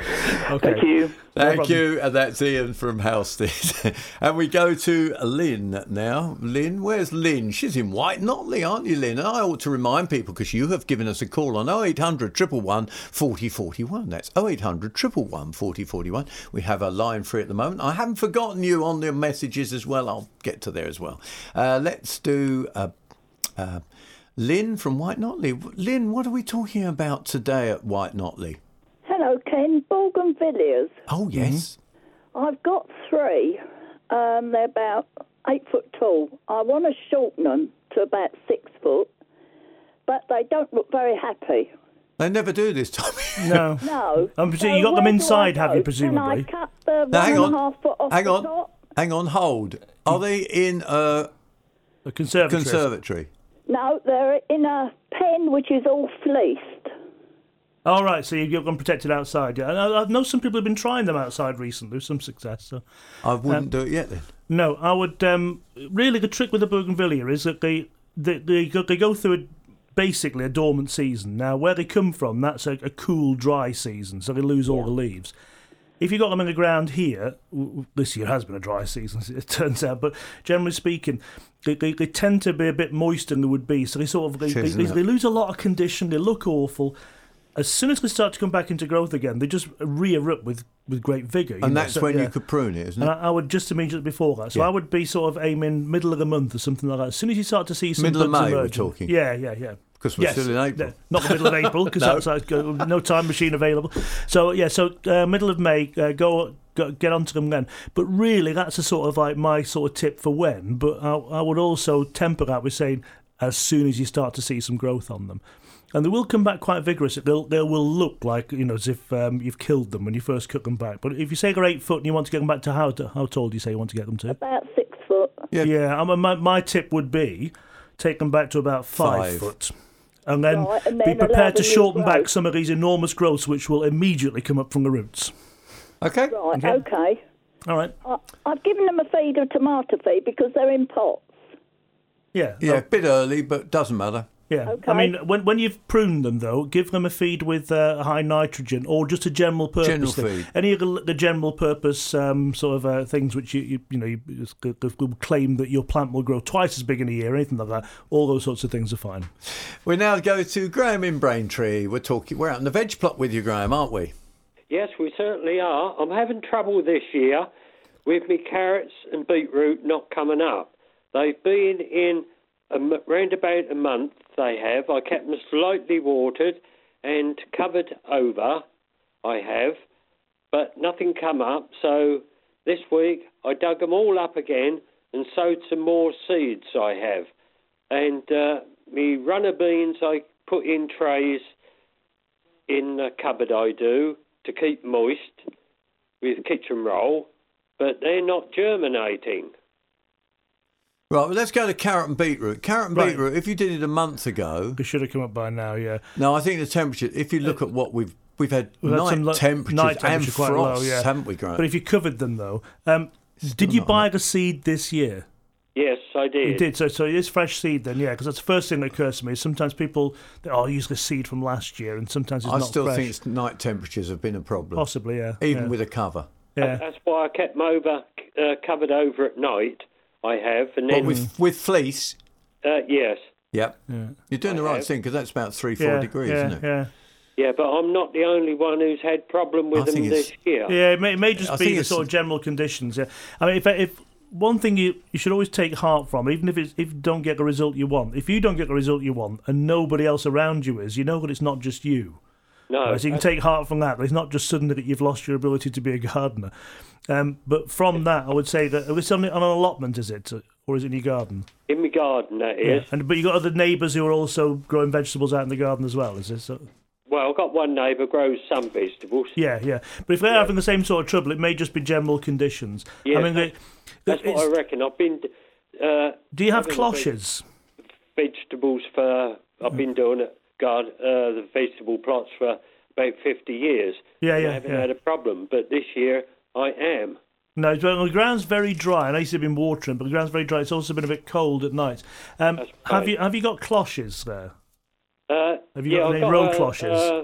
okay. Thank you, thank no you, and that's Ian from Halstead. And we go to Lynn now. Lynn, where's Lynn? She's in White Notley, aren't you, Lynn? And I ought to remind people because you have given us a call on oh eight hundred, one one one, four oh four one. That's oh eight hundred, one one one, four oh four one. We have a line free at the moment. I haven't forgotten you on the messages as well. I'll get to there as well. Uh, let's do uh, uh, Lynn from White Notley. Lynn, what are we talking about today at White Notley? Hello, Ken. Bougainvilleas. Oh, yes. Mm-hmm. I've got three. Um, they're about eight foot tall. I want to shorten them to about six foot, but they don't look very happy. They never do this time. No. No. Um, so you got them inside, have you, presumably? Can I cut the now, hang one on. and a half foot off hang the on. top? Hang on, hold. Are they in a... A conservatory? Conservatory. No, they're in a pen which is all fleeced. All right, so you've got them protected outside. Yeah, and I know some people have been trying them outside recently with some success. So I wouldn't um, do it yet, then. No, I would... Um, really, the trick with the bougainvillea is that they, they, they, go, they go through a... basically a dormant season. Now, where they come from, that's a, a cool, dry season, so they lose all yeah. the leaves. If you got them in the ground here, this year has been a dry season, it turns out, but generally speaking, they, they, they tend to be a bit moister than they would be, so they sort of they, they, they, they lose a lot of condition, they look awful. As soon as they start to come back into growth again, they just re-erupt with, with great vigour. And know? that's so, when yeah. you could prune it, isn't it? And I, I would just immediately before that. So yeah. I would be sort of aiming middle of the month or something like that. As soon as you start to see some middle of May, emerging, we're talking. Yeah, yeah, yeah. Because we're yes. still in April. Not the middle of April, because no. that's uh, no time machine available. So, yeah, so uh, middle of May, uh, go, go get onto them then. But really, that's a sort of like my sort of tip for when. But I, I would also temper that with saying as soon as you start to see some growth on them. And they will come back quite vigorous. They'll, they will look like, you know, as if um, you've killed them when you first cut them back. But if you say they're eight foot and you want to get them back to how, to, how tall do you say you want to get them to? About six foot. Yeah, yeah. I mean, my, my tip would be take them back to about five, five. foot. And then, right, and then be prepared to shorten back some of these enormous growths which will immediately come up from the roots. Okay. Right, okay. okay. All right. I, I've given them a feed of tomato feed because they're in pots. Yeah. Yeah, a bit early, but doesn't matter. Yeah, okay. I mean, when when you've pruned them, though, give them a feed with uh, high nitrogen or just a general purpose general thing. Feed. Any of the, the general purpose um, sort of uh, things which, you you, you know, you, you, you claim that your plant will grow twice as big in a year, anything like that, all those sorts of things are fine. We now go to Graham in Braintree. We're talking, we're out in the veg plot with you, Graham, aren't we? Yes, we certainly are. I'm having trouble this year with me carrots and beetroot not coming up. They've been in... Around about a month they have. I kept them slightly watered and covered over, I have, but nothing come up. So this week I dug them all up again and sowed some more seeds I have. And uh, me runner beans I put in trays in the cupboard I do to keep moist with kitchen roll, but they're not germinating. Right, well, let's go to carrot and beetroot. Carrot and right. beetroot, if you did it a month ago... It should have come up by now, yeah. No, I think the temperature, if you look at what we've... We've had we've night, had lo- temperatures night temperatures and quite frosts, low, yeah. haven't we, Grant? But if you covered them, though... Um, did you buy the seed this year? Yes, I did. You did, so so it is fresh seed then, yeah, because that's the first thing that occurs to me. Sometimes people, they, oh, I'll use the seed from last year, and sometimes it's I not fresh. I still think night temperatures have been a problem. Possibly, yeah. Even yeah. with a cover. Yeah. That's why I kept them over, uh, covered over at night. I have, and then well, with with fleece. Uh, yes. Yep. Yeah. You're doing I the right have. thing because that's about three, four yeah, degrees, yeah, isn't it? Yeah. Yeah, but I'm not the only one who's had problem with I them this year. Yeah, it may, it may just I be the sort of general conditions. Yeah. I mean, if if one thing you, you should always take heart from, even if it's, if you don't get the result you want, if you don't get the result you want, and nobody else around you is, you know that it's not just you. No. So you can take heart from that. But it's not just suddenly that you've lost your ability to be a gardener. Um, but from that, I would say that it was only on an allotment, is it, or is it in your garden? In my garden, that is. Yeah. And but you got other neighbours who are also growing vegetables out in the garden as well, is it? So... Well, I've got one neighbour grows some vegetables. Yeah, yeah. But if they're yeah. having the same sort of trouble, it may just be general conditions. Yeah, I mean, that's, they, that's what I reckon. I've been. Uh, do you have cloches? Vegetables for I've been doing it. Garden, uh, the vegetable plots for about fifty years. Yeah, yeah, I haven't yeah. had a problem, but this year I am. No, well, the ground's very dry. I know you've been watering, but the ground's very dry. It's also been a bit cold at night. Um, That's have you have you got cloches there? Uh, have you yeah, got I've any got row a, cloches? Uh,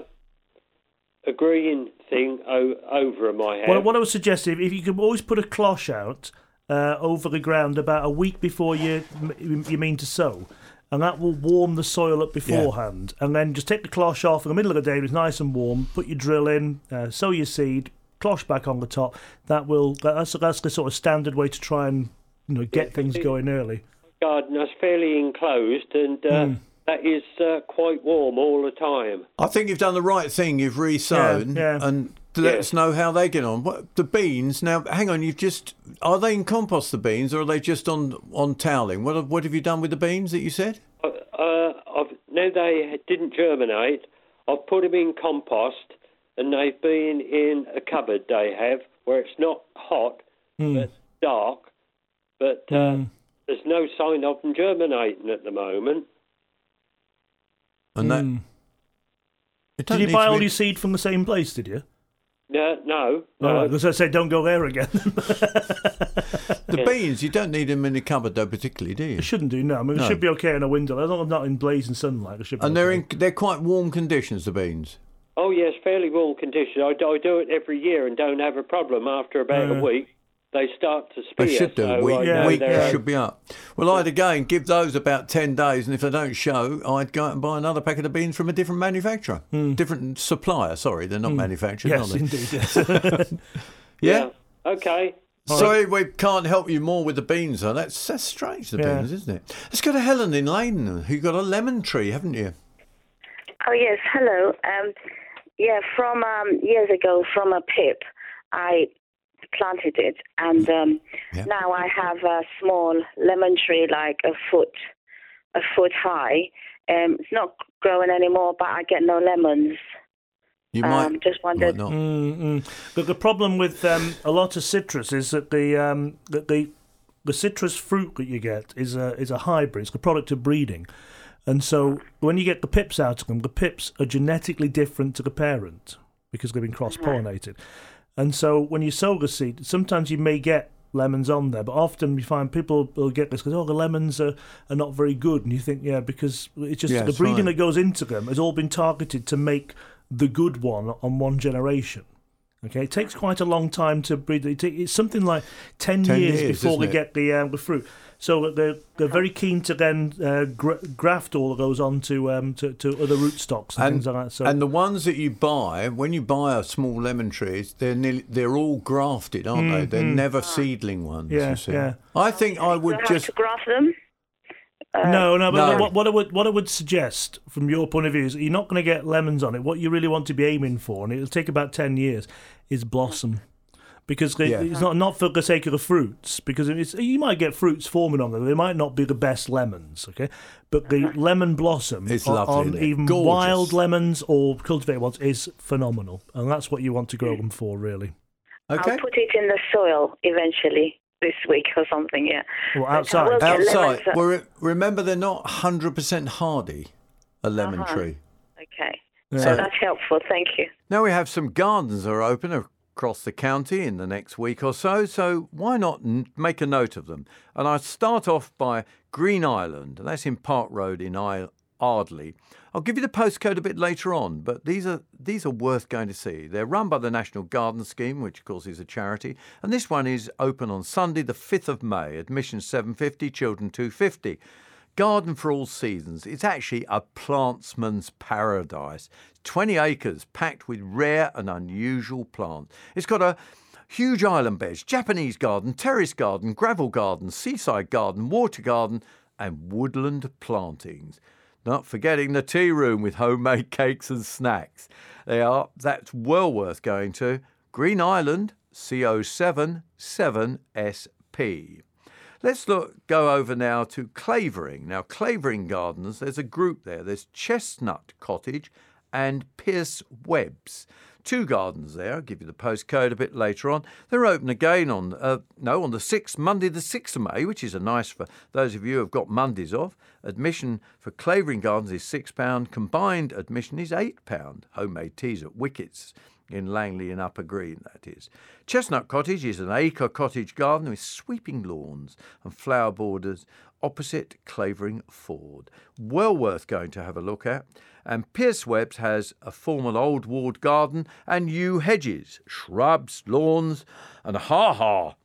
a green thing o- over them I have. Well, what I was suggesting, if you could always put a cloche out uh, over the ground about a week before you you mean to sow. And that will warm the soil up beforehand. Yeah. And then just take the cloche off in the middle of the day. It's nice and warm. Put your drill in, uh, sow your seed, cloche back on the top. That will. That's that's the sort of standard way to try and you know get yeah, things going early. Garden is fairly enclosed, and uh, mm. that is uh, quite warm all the time. I think you've done the right thing. You've re-sown yeah, yeah. and. To let yeah. us know how they get on. What, the beans, now, hang on, you've just... Are they in compost, the beans, or are they just on, on toweling? What, what have you done with the beans that you said? Uh, uh, I've, no, they didn't germinate. I've put them in compost, and they've been in a cupboard they have, where it's not hot, mm. but dark, but uh, mm. there's no sign of them germinating at the moment. And mm. that... Did you buy all be... your seed from the same place, did you? No, no. no. Because I say, don't go there again. The yeah. beans, you don't need them in the cupboard though, particularly, do you? It shouldn't do. No, I mean, no. It should be okay in a window. As long as I'm not in blazing sunlight, it should. Be and okay. they're in, they're quite warm conditions. The beans. Oh yes, fairly warm conditions. I, I do it every year and don't have a problem. After about uh, a week, they start to spear. They should do. So week, yeah. week yeah. should be up. Well, I'd again give those about ten days, and if they don't show, I'd go out and buy another packet of beans from a different manufacturer, mm. different supplier. Sorry, they're not mm. manufactured. Yes, are they? Indeed. Yes. yeah? yeah. Okay. Sorry, right. We can't help you more with the beans, though. That's that's strange. The yeah. beans, isn't it? Let's go to Helen in Leyden, who got a lemon tree, haven't you? Oh yes, hello. Um, yeah, from um, years ago, from a pip, I. planted it, and um, yep. now I have a small lemon tree, like a foot, a foot high. Um, it's not growing anymore, but I get no lemons. You might um, just wondered. Might mm-hmm. But the problem with um, a lot of citrus is that the um, that the the citrus fruit that you get is a is a hybrid. It's the product of breeding, and so when you get the pips out of them, the pips are genetically different to the parent because they've been cross-pollinated. Mm-hmm. And so when you sow the seed, sometimes you may get lemons on there, but often you find people will get this because, oh, the lemons are, are not very good. And you think, yeah, because it's just yeah, the it's breeding fine. that goes into them has all been targeted to make the good one on one generation. Okay, it takes quite a long time to breed. It's something like ten, ten years, years before they get the, uh, the fruit. So they're, they're very keen to then uh, gra- graft all of those onto um, to, to other rootstocks and, and things like that. So. And the ones that you buy, when you buy a small lemon tree, they're nearly, they're all grafted, aren't mm-hmm. they? They're never seedling ones, yeah, you see. Yeah. I think I would just... Do you have to graft them? Uh, no, no, but no. What, what, I would, what I would suggest from your point of view is you're not going to get lemons on it. What you really want to be aiming for, and it'll take about ten years, is blossom. Because they, yeah. it's not, not for the sake of the fruits, because it's, you might get fruits forming on them. They might not be the best lemons, okay? But the lemon blossom it's on, lovely, on even gorgeous. Wild lemons or cultivated ones is phenomenal. And that's what you want to grow yeah. them for, really. Okay. I'll put it in the soil eventually. This week or something, yeah. Well, outside. We'll outside. Lemons, well, re- remember, they're not one hundred percent hardy, a lemon uh-huh. tree. Okay. Yeah. So that's helpful. Thank you. Now we have some gardens that are open across the county in the next week or so, so why not n- make a note of them? And I start off by Green Island, and that's in Park Road in I- Ardley. I'll give you the postcode a bit later on, but these are these are worth going to see. They're run by the National Garden Scheme, which of course is a charity, and this one is open on Sunday the fifth of May, admission seven pounds fifty, children two pounds fifty. Garden for all seasons. It's actually a plantsman's paradise. twenty acres packed with rare and unusual plants. It's got a huge island beds, Japanese garden, terrace garden, gravel garden, seaside garden, water garden and woodland plantings. Not forgetting the tea room with homemade cakes and snacks. They are, that's well worth going to. Green Island, C O seven seven S P. Let's look, go over now to Clavering. Now, Clavering Gardens, there's a group there. There's Chestnut Cottage and Pierce-Webbs. Two gardens there. I'll give you the postcode a bit later on. They're open again on uh, no on the sixth, Monday the sixth of May, which is a nice for those of you who have got Mondays off. Admission for Clavering Gardens is six pounds. Combined admission is eight pounds. Homemade teas at Wickets in Langley and Upper Green, that is. Chestnut Cottage is an acre cottage garden with sweeping lawns and flower borders opposite Clavering Ford. Well worth going to have a look at. And Pierce-Webbs has a formal old walled garden and yew hedges, shrubs, lawns and ha-ha.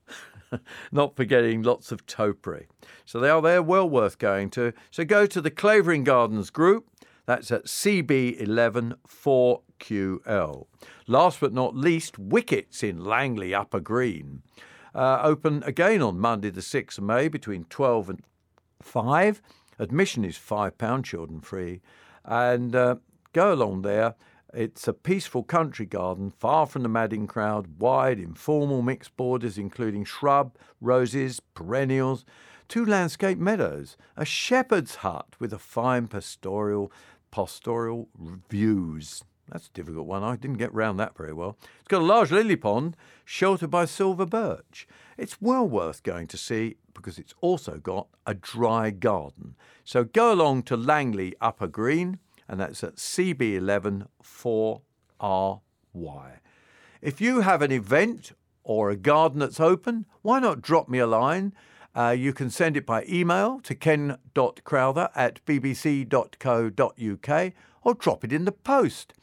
Not forgetting lots of topiary. So they are there, well worth going to. So go to the Clavering Gardens group. That's at C B eleven four Q L. Last but not least, Wickets in Langley Upper Green. Uh, open again on Monday the sixth of May between twelve and five. Admission is five pounds, children free. And uh, go along there. It's a peaceful country garden, far from the madding crowd, wide, informal mixed borders, including shrub, roses, perennials, two landscape meadows, a shepherd's hut with a fine pastoral, pastoral views. That's a difficult one. I didn't get round that very well. It's got a large lily pond, sheltered by silver birch. It's well worth going to see because it's also got a dry garden. So go along to Langley Upper Green, and that's at C B eleven four R Y. If you have an event or a garden that's open, why not drop me a line? Uh, you can send it by email to ken dot crowther at b b c dot co dot u k or drop it in the post.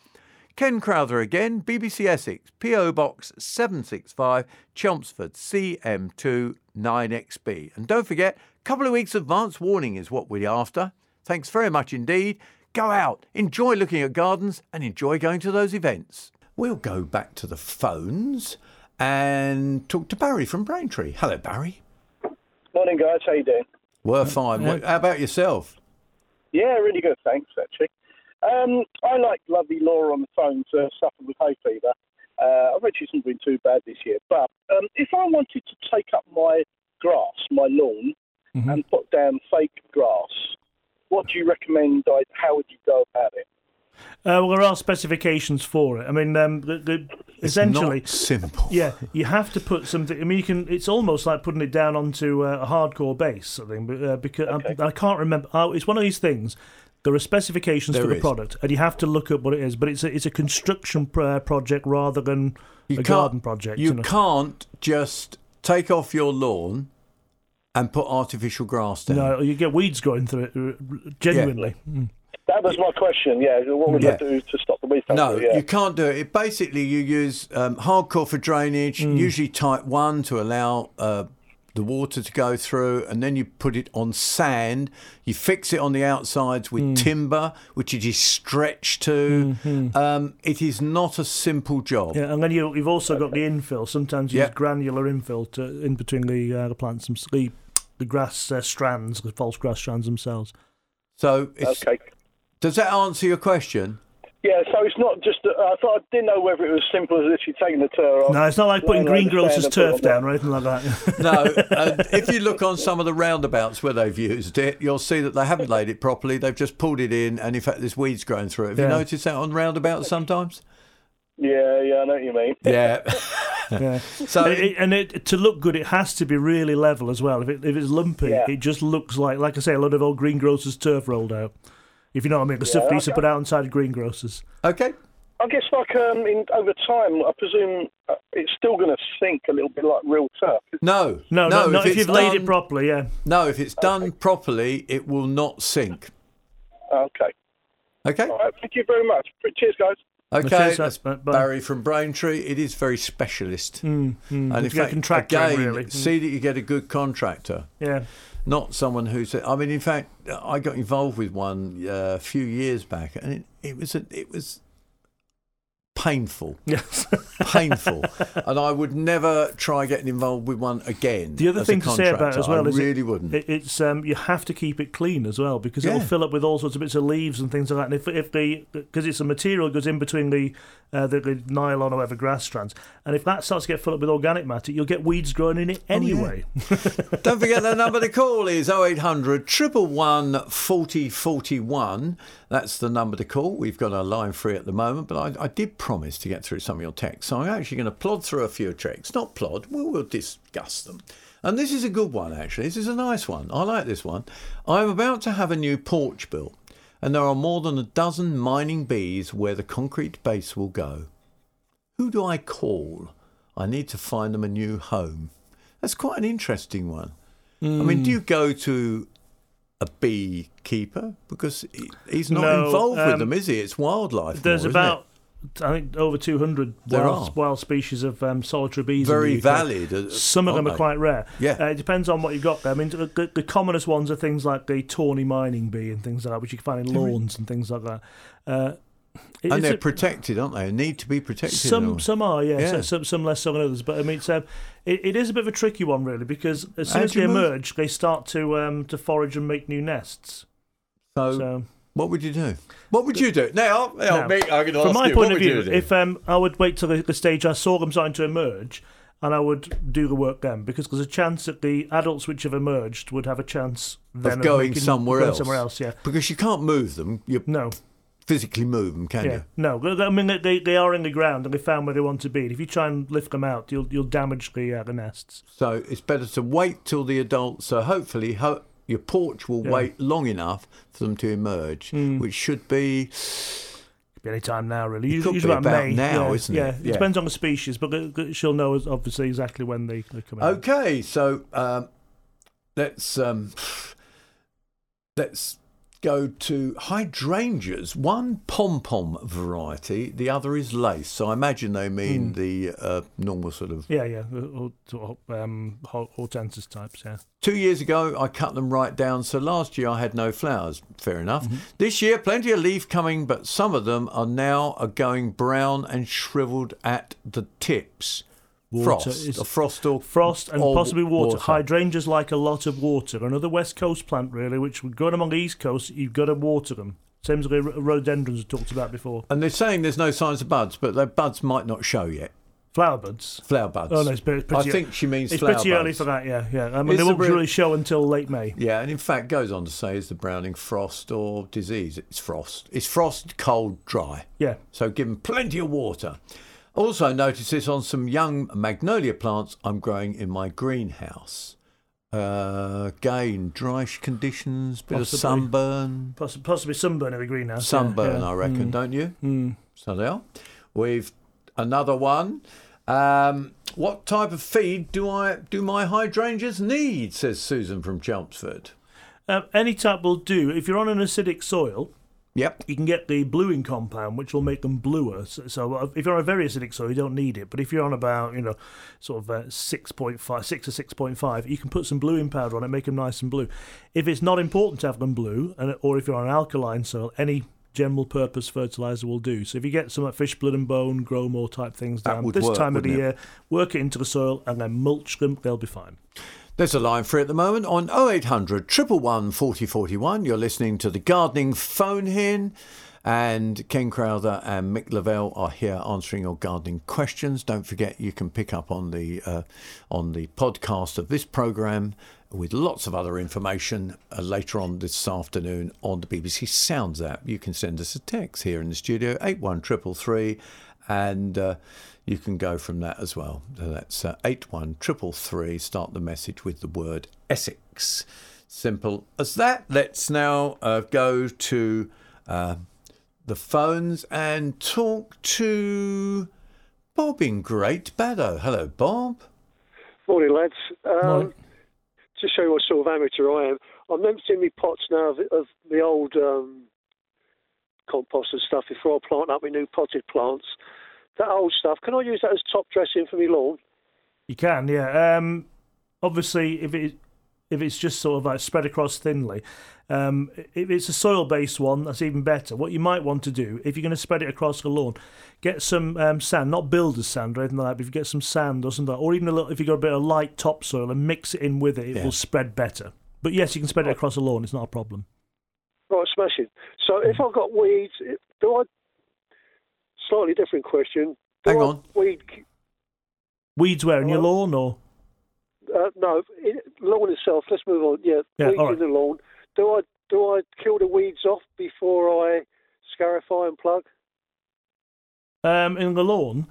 Ken Crowther again, B B C Essex, P O Box seven six five, Chelmsford, C M two nine X B. And don't forget, a couple of weeks advance warning is what we're after. Thanks very much indeed. Go out, enjoy looking at gardens and enjoy going to those events. We'll go back to the phones and talk to Barry from Braintree. Hello, Barry. Morning, guys. How you doing? We're fine. Yeah. How about yourself? Yeah, really good, thanks, actually. Um, I like lovely Laura on the phone to suffer with hay fever. Uh, I've actually not been too bad this year. But um, if I wanted to take up my grass, my lawn, mm-hmm. and put down fake grass, what do you recommend? I, how would you go about it? Uh, well, there are specifications for it. I mean, um, the, the, it's essentially not simple. Yeah, you have to put something. I mean, you can. It's almost like putting it down onto uh, a hardcore base, something. But uh, because okay. I, I can't remember. I, it's one of these things. There are specifications there for the is. product, and you have to look up what it is. But it's a, it's a construction pr- project rather than you a garden project. You, you know? Can't just take off your lawn and put artificial grass down. No, you get weeds going through it. Genuinely. Yeah. Mm. That was my question, yeah. What would yeah. I do to stop the weeds? No, yeah. you can't do it. It basically, you use um, hardcore for drainage, mm. usually type one to allow uh, the water to go through, and then you put it on sand. You fix it on the outsides with mm. timber, which it is stretched to. Mm-hmm. Um, it is not a simple job. Yeah, and then you, you've also okay. got the infill. Sometimes you yeah. use granular infill to, in between the, uh, the plants, and the, the grass uh, strands, the false grass strands themselves. So it's... Okay. Does that answer your question? Yeah, so it's not just... Uh, I thought I didn't know whether it was simple as literally taking the turf off. No, it's not like putting green grass's turf down or anything like that. No, uh, if you look on some of the roundabouts where they've used it, you'll see that they haven't laid it properly. They've just pulled it in, and in fact, there's weeds growing through it. Have yeah. you noticed that on roundabouts sometimes? Yeah, yeah, I know what you mean. Yeah. yeah. So, and, it, and it, to look good, it has to be really level as well. If, it, if it's lumpy, yeah. it just looks like, like I say, a lot of old green grass's turf rolled out. If you know what I mean, the yeah, stuff they used to put out inside greengrocers. Okay. I guess, like, um, in, over time, I presume it's still going to sink a little bit like real turf. No. No, no, no not if, if you've done, laid it properly, yeah. No, if it's done okay. properly, it will not sink. Okay. Okay. All right, thank you very much. Cheers, guys. Okay, that's Barry from Braintree. It is very specialist. Mm, mm. And if you can track again, really. See that you get a good contractor. Yeah. Not someone who's... I mean, in fact, I got involved with one uh, a few years back, and it, it was... A, it was Painful. Yes. Painful. And I would never try getting involved with one again. The other thing to say about it as well I is. I really it, wouldn't. It, it's, um, you have to keep it clean as well because yeah. it'll fill up with all sorts of bits of leaves and things like that. And if, if they. Because it's a material that goes in between the, uh, the, the nylon or whatever grass strands. And if that starts to get filled up with organic matter, you'll get weeds growing in it anyway. Oh, yeah. Don't forget the number to call is oh eight hundred, one one one, four oh four one. That's the number to call. We've got our line free at the moment, but I, I did promise to get through some of your texts, so I'm actually going to plod through a few tricks. Not plod, we'll, we'll discuss them. And this is a good one, actually. This is a nice one. I like this one. I'm about to have a new porch built, and there are more than a dozen mining bees where the concrete base will go. Who do I call? I need to find them a new home. That's quite an interesting one. Mm. I mean, do you go to a beekeeper? Because he's not no, involved um, with them, is he? It's wildlife. There's more, about... Isn't it? I think over two hundred wild, wild species of um, solitary bees. Very valid. Some of them they? are quite rare. Yeah. Uh, it depends on what you've got there. I mean, the, the commonest ones are things like the tawny mining bee and things like that, which you can find in lawns and things like that. Uh, it, and they're a, protected, aren't they? Need to be protected. Some some are, yeah. yeah. So, some some less so than others. But I mean, it's, um, it, it is a bit of a tricky one, really, because as soon How as they emerge, move? they start to um, to forage and make new nests. So... so What would you do? What would you do? Now, now, now me, I'm going to from ask my you, point of view, if um, I would wait till the, the stage I saw them starting to emerge, and I would do the work then, because there's a chance that the adults which have emerged would have a chance then of going making, somewhere going else. Somewhere else, yeah. Because you can't move them. You no. physically move them, can yeah. you? No, I mean they they are in the ground and they found where they want to be. And if you try and lift them out, you'll you'll damage the uh, the nests. So it's better to wait till the adults. So hopefully. Ho- Your porch will yeah. wait long enough for them to emerge, mm. which should be... Could be any time now, really. It could be about, about May. now, yeah, isn't yeah. it? Yeah, it depends on the species, but she'll know, obviously, exactly when they, they come out. Okay, so um, let's um, let's go to hydrangeas. One pom-pom variety, the other is lace. So I imagine they mean mm. the uh, normal sort of... Yeah, yeah, um, hortensis types, yeah. Two years ago, I cut them right down, so last year I had no flowers. Fair enough. Mm-hmm. This year, plenty of leaf coming, but some of them are now are going brown and shriveled at the tips. Water frost, or frost, or frost, and or possibly water. water. Hydrangeas like a lot of water. Another West Coast plant, really, which would grow them on the East Coast. You've got to water them. Same as the rhododendrons we talked about before. And they're saying there's no signs of buds, but their buds might not show yet. Flower buds. Flower buds. Oh, no, it's pretty, I think she means flower buds. It's pretty early for that, yeah. yeah. I mean, they won't really show until late May. Yeah, and in fact, goes on to say, is the browning frost or disease? It's frost. It's frost, cold, dry. Yeah. So give them plenty of water. Also notice this on some young magnolia plants I'm growing in my greenhouse. Uh, again, dryish conditions, bit possibly. of sunburn. Poss- possibly sunburn in the greenhouse. Sunburn, yeah, yeah. I reckon, mm. don't you? Mm. So now, we've... Another one. Um, what type of feed do I do my hydrangeas need? Says Susan from Chelmsford. Um, any type will do. If you're on an acidic soil, yep, you can get the bluing compound, which will make them bluer. So, so if you're on a very acidic soil, you don't need it. But if you're on about you know sort of uh, six point five, six or six point five, you can put some bluing powder on it, make them nice and blue. If it's not important to have them blue, and or if you're on an alkaline soil, any general purpose fertiliser will do. So if you get some like fish blood and bone, grow more type things down this work, time of the it? year, work it into the soil and then mulch them, they'll be fine. There's a line free at the moment on oh eight hundred, one one one, four oh four one. You're listening to the Gardening Phone-In, and Ken Crowther and Mick Lavelle are here answering your gardening questions. Don't forget you can pick up on the uh, on the podcast of this programme with lots of other information uh, later on this afternoon on the B B C Sounds app. You can send us a text here in the studio, eight one three three three, and uh, you can go from that as well. So that's uh, eight one three three three, start the message with the word Essex. Simple as that. Let's now uh, go to uh, the phones and talk to Bob in Great Baddow. Hello, Bob. Morning, lads. Um... Morning. To show you what sort of amateur I am, I'm emptying my pots now of, of the old um, compost and stuff before I plant up my new potted plants. That old stuff, can I use that as top dressing for my lawn? You can, yeah. Um, obviously, if it if it's just sort of like spread across thinly, um, if it's a soil-based one, that's even better. What you might want to do, if you're going to spread it across the lawn, get some um, sand, not builder's sand or anything like that, but if you get some sand or something like that, or even a little, if you've got a bit of light topsoil and mix it in with it, it yeah. will spread better. But yes, you can spread it across the lawn, it's not a problem. Right, smashing. So if I've got weeds, do I... Slightly different question. Do Hang I on. Weed... Weeds where, in your lawn or...? Uh, no, in, lawn itself. Let's move on. Yeah, yeah weeds right. in the lawn. Do I do I kill the weeds off before I scarify and plug? Um, in the lawn?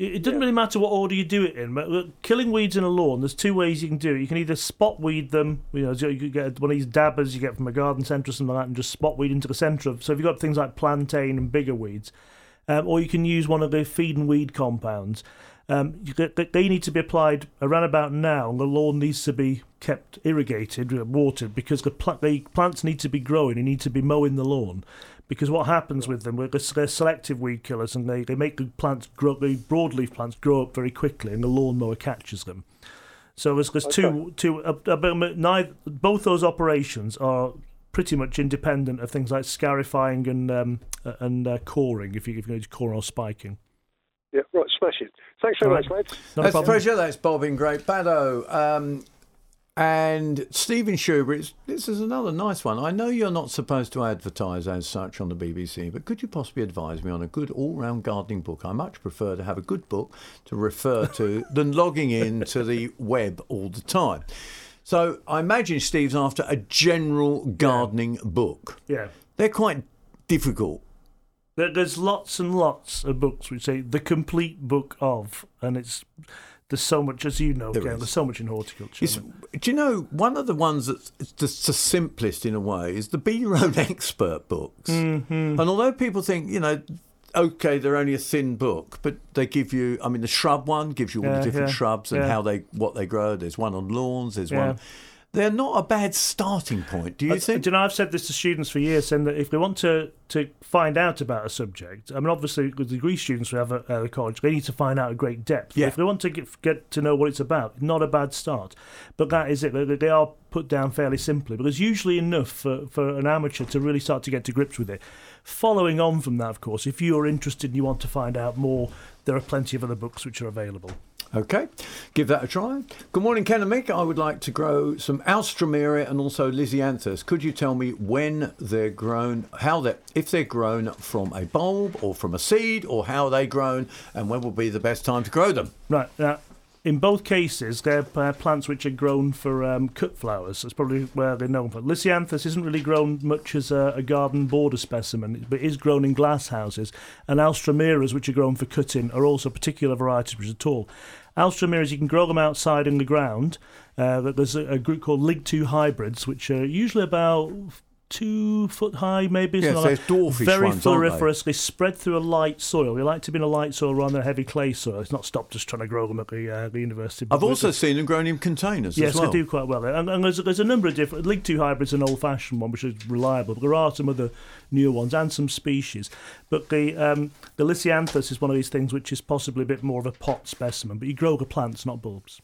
It, it doesn't yeah. really matter what order you do it in. But look, killing weeds in a lawn, there's two ways you can do it. You can either spot weed them, you know, you could get one of these dabbers you get from a garden centre or something like that and just spot weed into the centre of... So if you've got things like plantain and bigger weeds... Um, or you can use one of the feed and weed compounds. Um, you get, they need to be applied around about now, and the lawn needs to be kept irrigated, watered, because the, pl- the plants need to be growing, you need to be mowing the lawn. Because what happens with them, they're selective weed killers, and they, they make the plants grow, the broadleaf plants grow up very quickly, and the lawnmower catches them. So there's, there's okay. two, two uh, uh, neither, both those operations are... pretty much independent of things like scarifying and um, and uh, coring, if you're going to core or spiking. Yeah, right, smash it. Thanks so much, lads. That's a pleasure. That's Bob in Great Baddow. Um, and Stephen Schuber, it's, this is another nice one. I know you're not supposed to advertise as such on the B B C, but could you possibly advise me on a good all-round gardening book? I much prefer to have a good book to refer to than logging in to the web all the time. So I imagine Steve's after a general gardening yeah. book. Yeah. They're quite difficult. There, there's lots and lots of books which say the complete book of, and it's there's so much, as you know, there Ken, there's so much in horticulture. Do you know, one of the ones that's just the simplest in a way is the Bee Road Expert books. Mm-hmm. And although people think, you know, okay, they're only a thin book, but they give you, I mean, the shrub one gives you all yeah, the different yeah, shrubs and yeah. how they, what they grow. There's one on lawns, there's yeah. one. They're not a bad starting point, do you I, think? Do you know, I've said this to students for years, saying that if they want to, to find out about a subject, I mean, obviously, with degree students we have at uh, the college, they need to find out at great depth. Yeah. If they want to get, get to know what it's about, not a bad start. But that is it. They, they are put down fairly simply, but there's usually enough for, for an amateur to really start to get to grips with it. Following on from that, of course, if you're interested and you want to find out more, there are plenty of other books which are available. OK, give that a try. Good morning, Ken and Mick. I would like to grow some alstroemeria and also lisianthus. Could you tell me when they're grown, how they're, if they're grown from a bulb or from a seed, or how they're grown, and when will be the best time to grow them? Right. Uh, in both cases, they're uh, plants which are grown for um, cut flowers. That's probably where they're known for. Lisianthus isn't really grown much as a, a garden border specimen, but is grown in glass houses. And alstroemeras, which are grown for cutting, are also particular varieties which are tall. Alstroemeras, you can grow them outside in the ground. Uh, there's a, a group called Lig two hybrids, which are usually about two foot high, maybe. Yes, there's like dwarfish very ones, floriferous. They? they spread through a light soil. They like to be in a light soil rather than a heavy clay soil. It's not stopped us trying to grow them at the, uh, the university. I've also it's, seen them grown in containers yes, as well. Yes, they do quite well. And, and there's, there's a number of different... Lig two hybrid's an old-fashioned one, which is reliable, but there are some other newer ones and some species. But the, um, the Lisianthus is one of these things which is possibly a bit more of a pot specimen, but you grow the plants, not bulbs.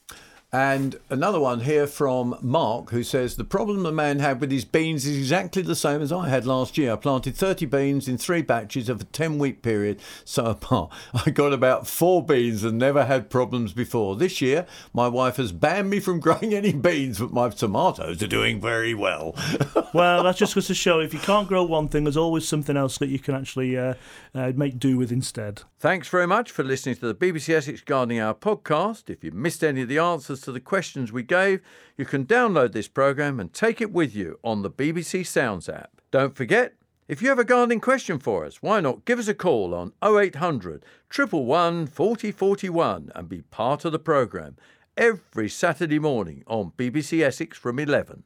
And another one here from Mark, who says, the problem the man had with his beans is exactly the same as I had last year. I planted thirty beans in three batches of a ten-week period, so apart. I got about four beans and never had problems before. This year, my wife has banned me from growing any beans, but my tomatoes are doing very well. Well, that's just to show, if you can't grow one thing, there's always something else that you can actually uh, uh, make do with instead. Thanks very much for listening to the B B C Essex Gardening Hour podcast. If you missed any of the answers to the questions we gave, you can download this programme and take it with you on the B B C Sounds app. Don't forget, if you have a gardening question for us, why not give us a call on oh eight hundred, one one one, four oh four one and be part of the programme every Saturday morning on B B C Essex from eleven.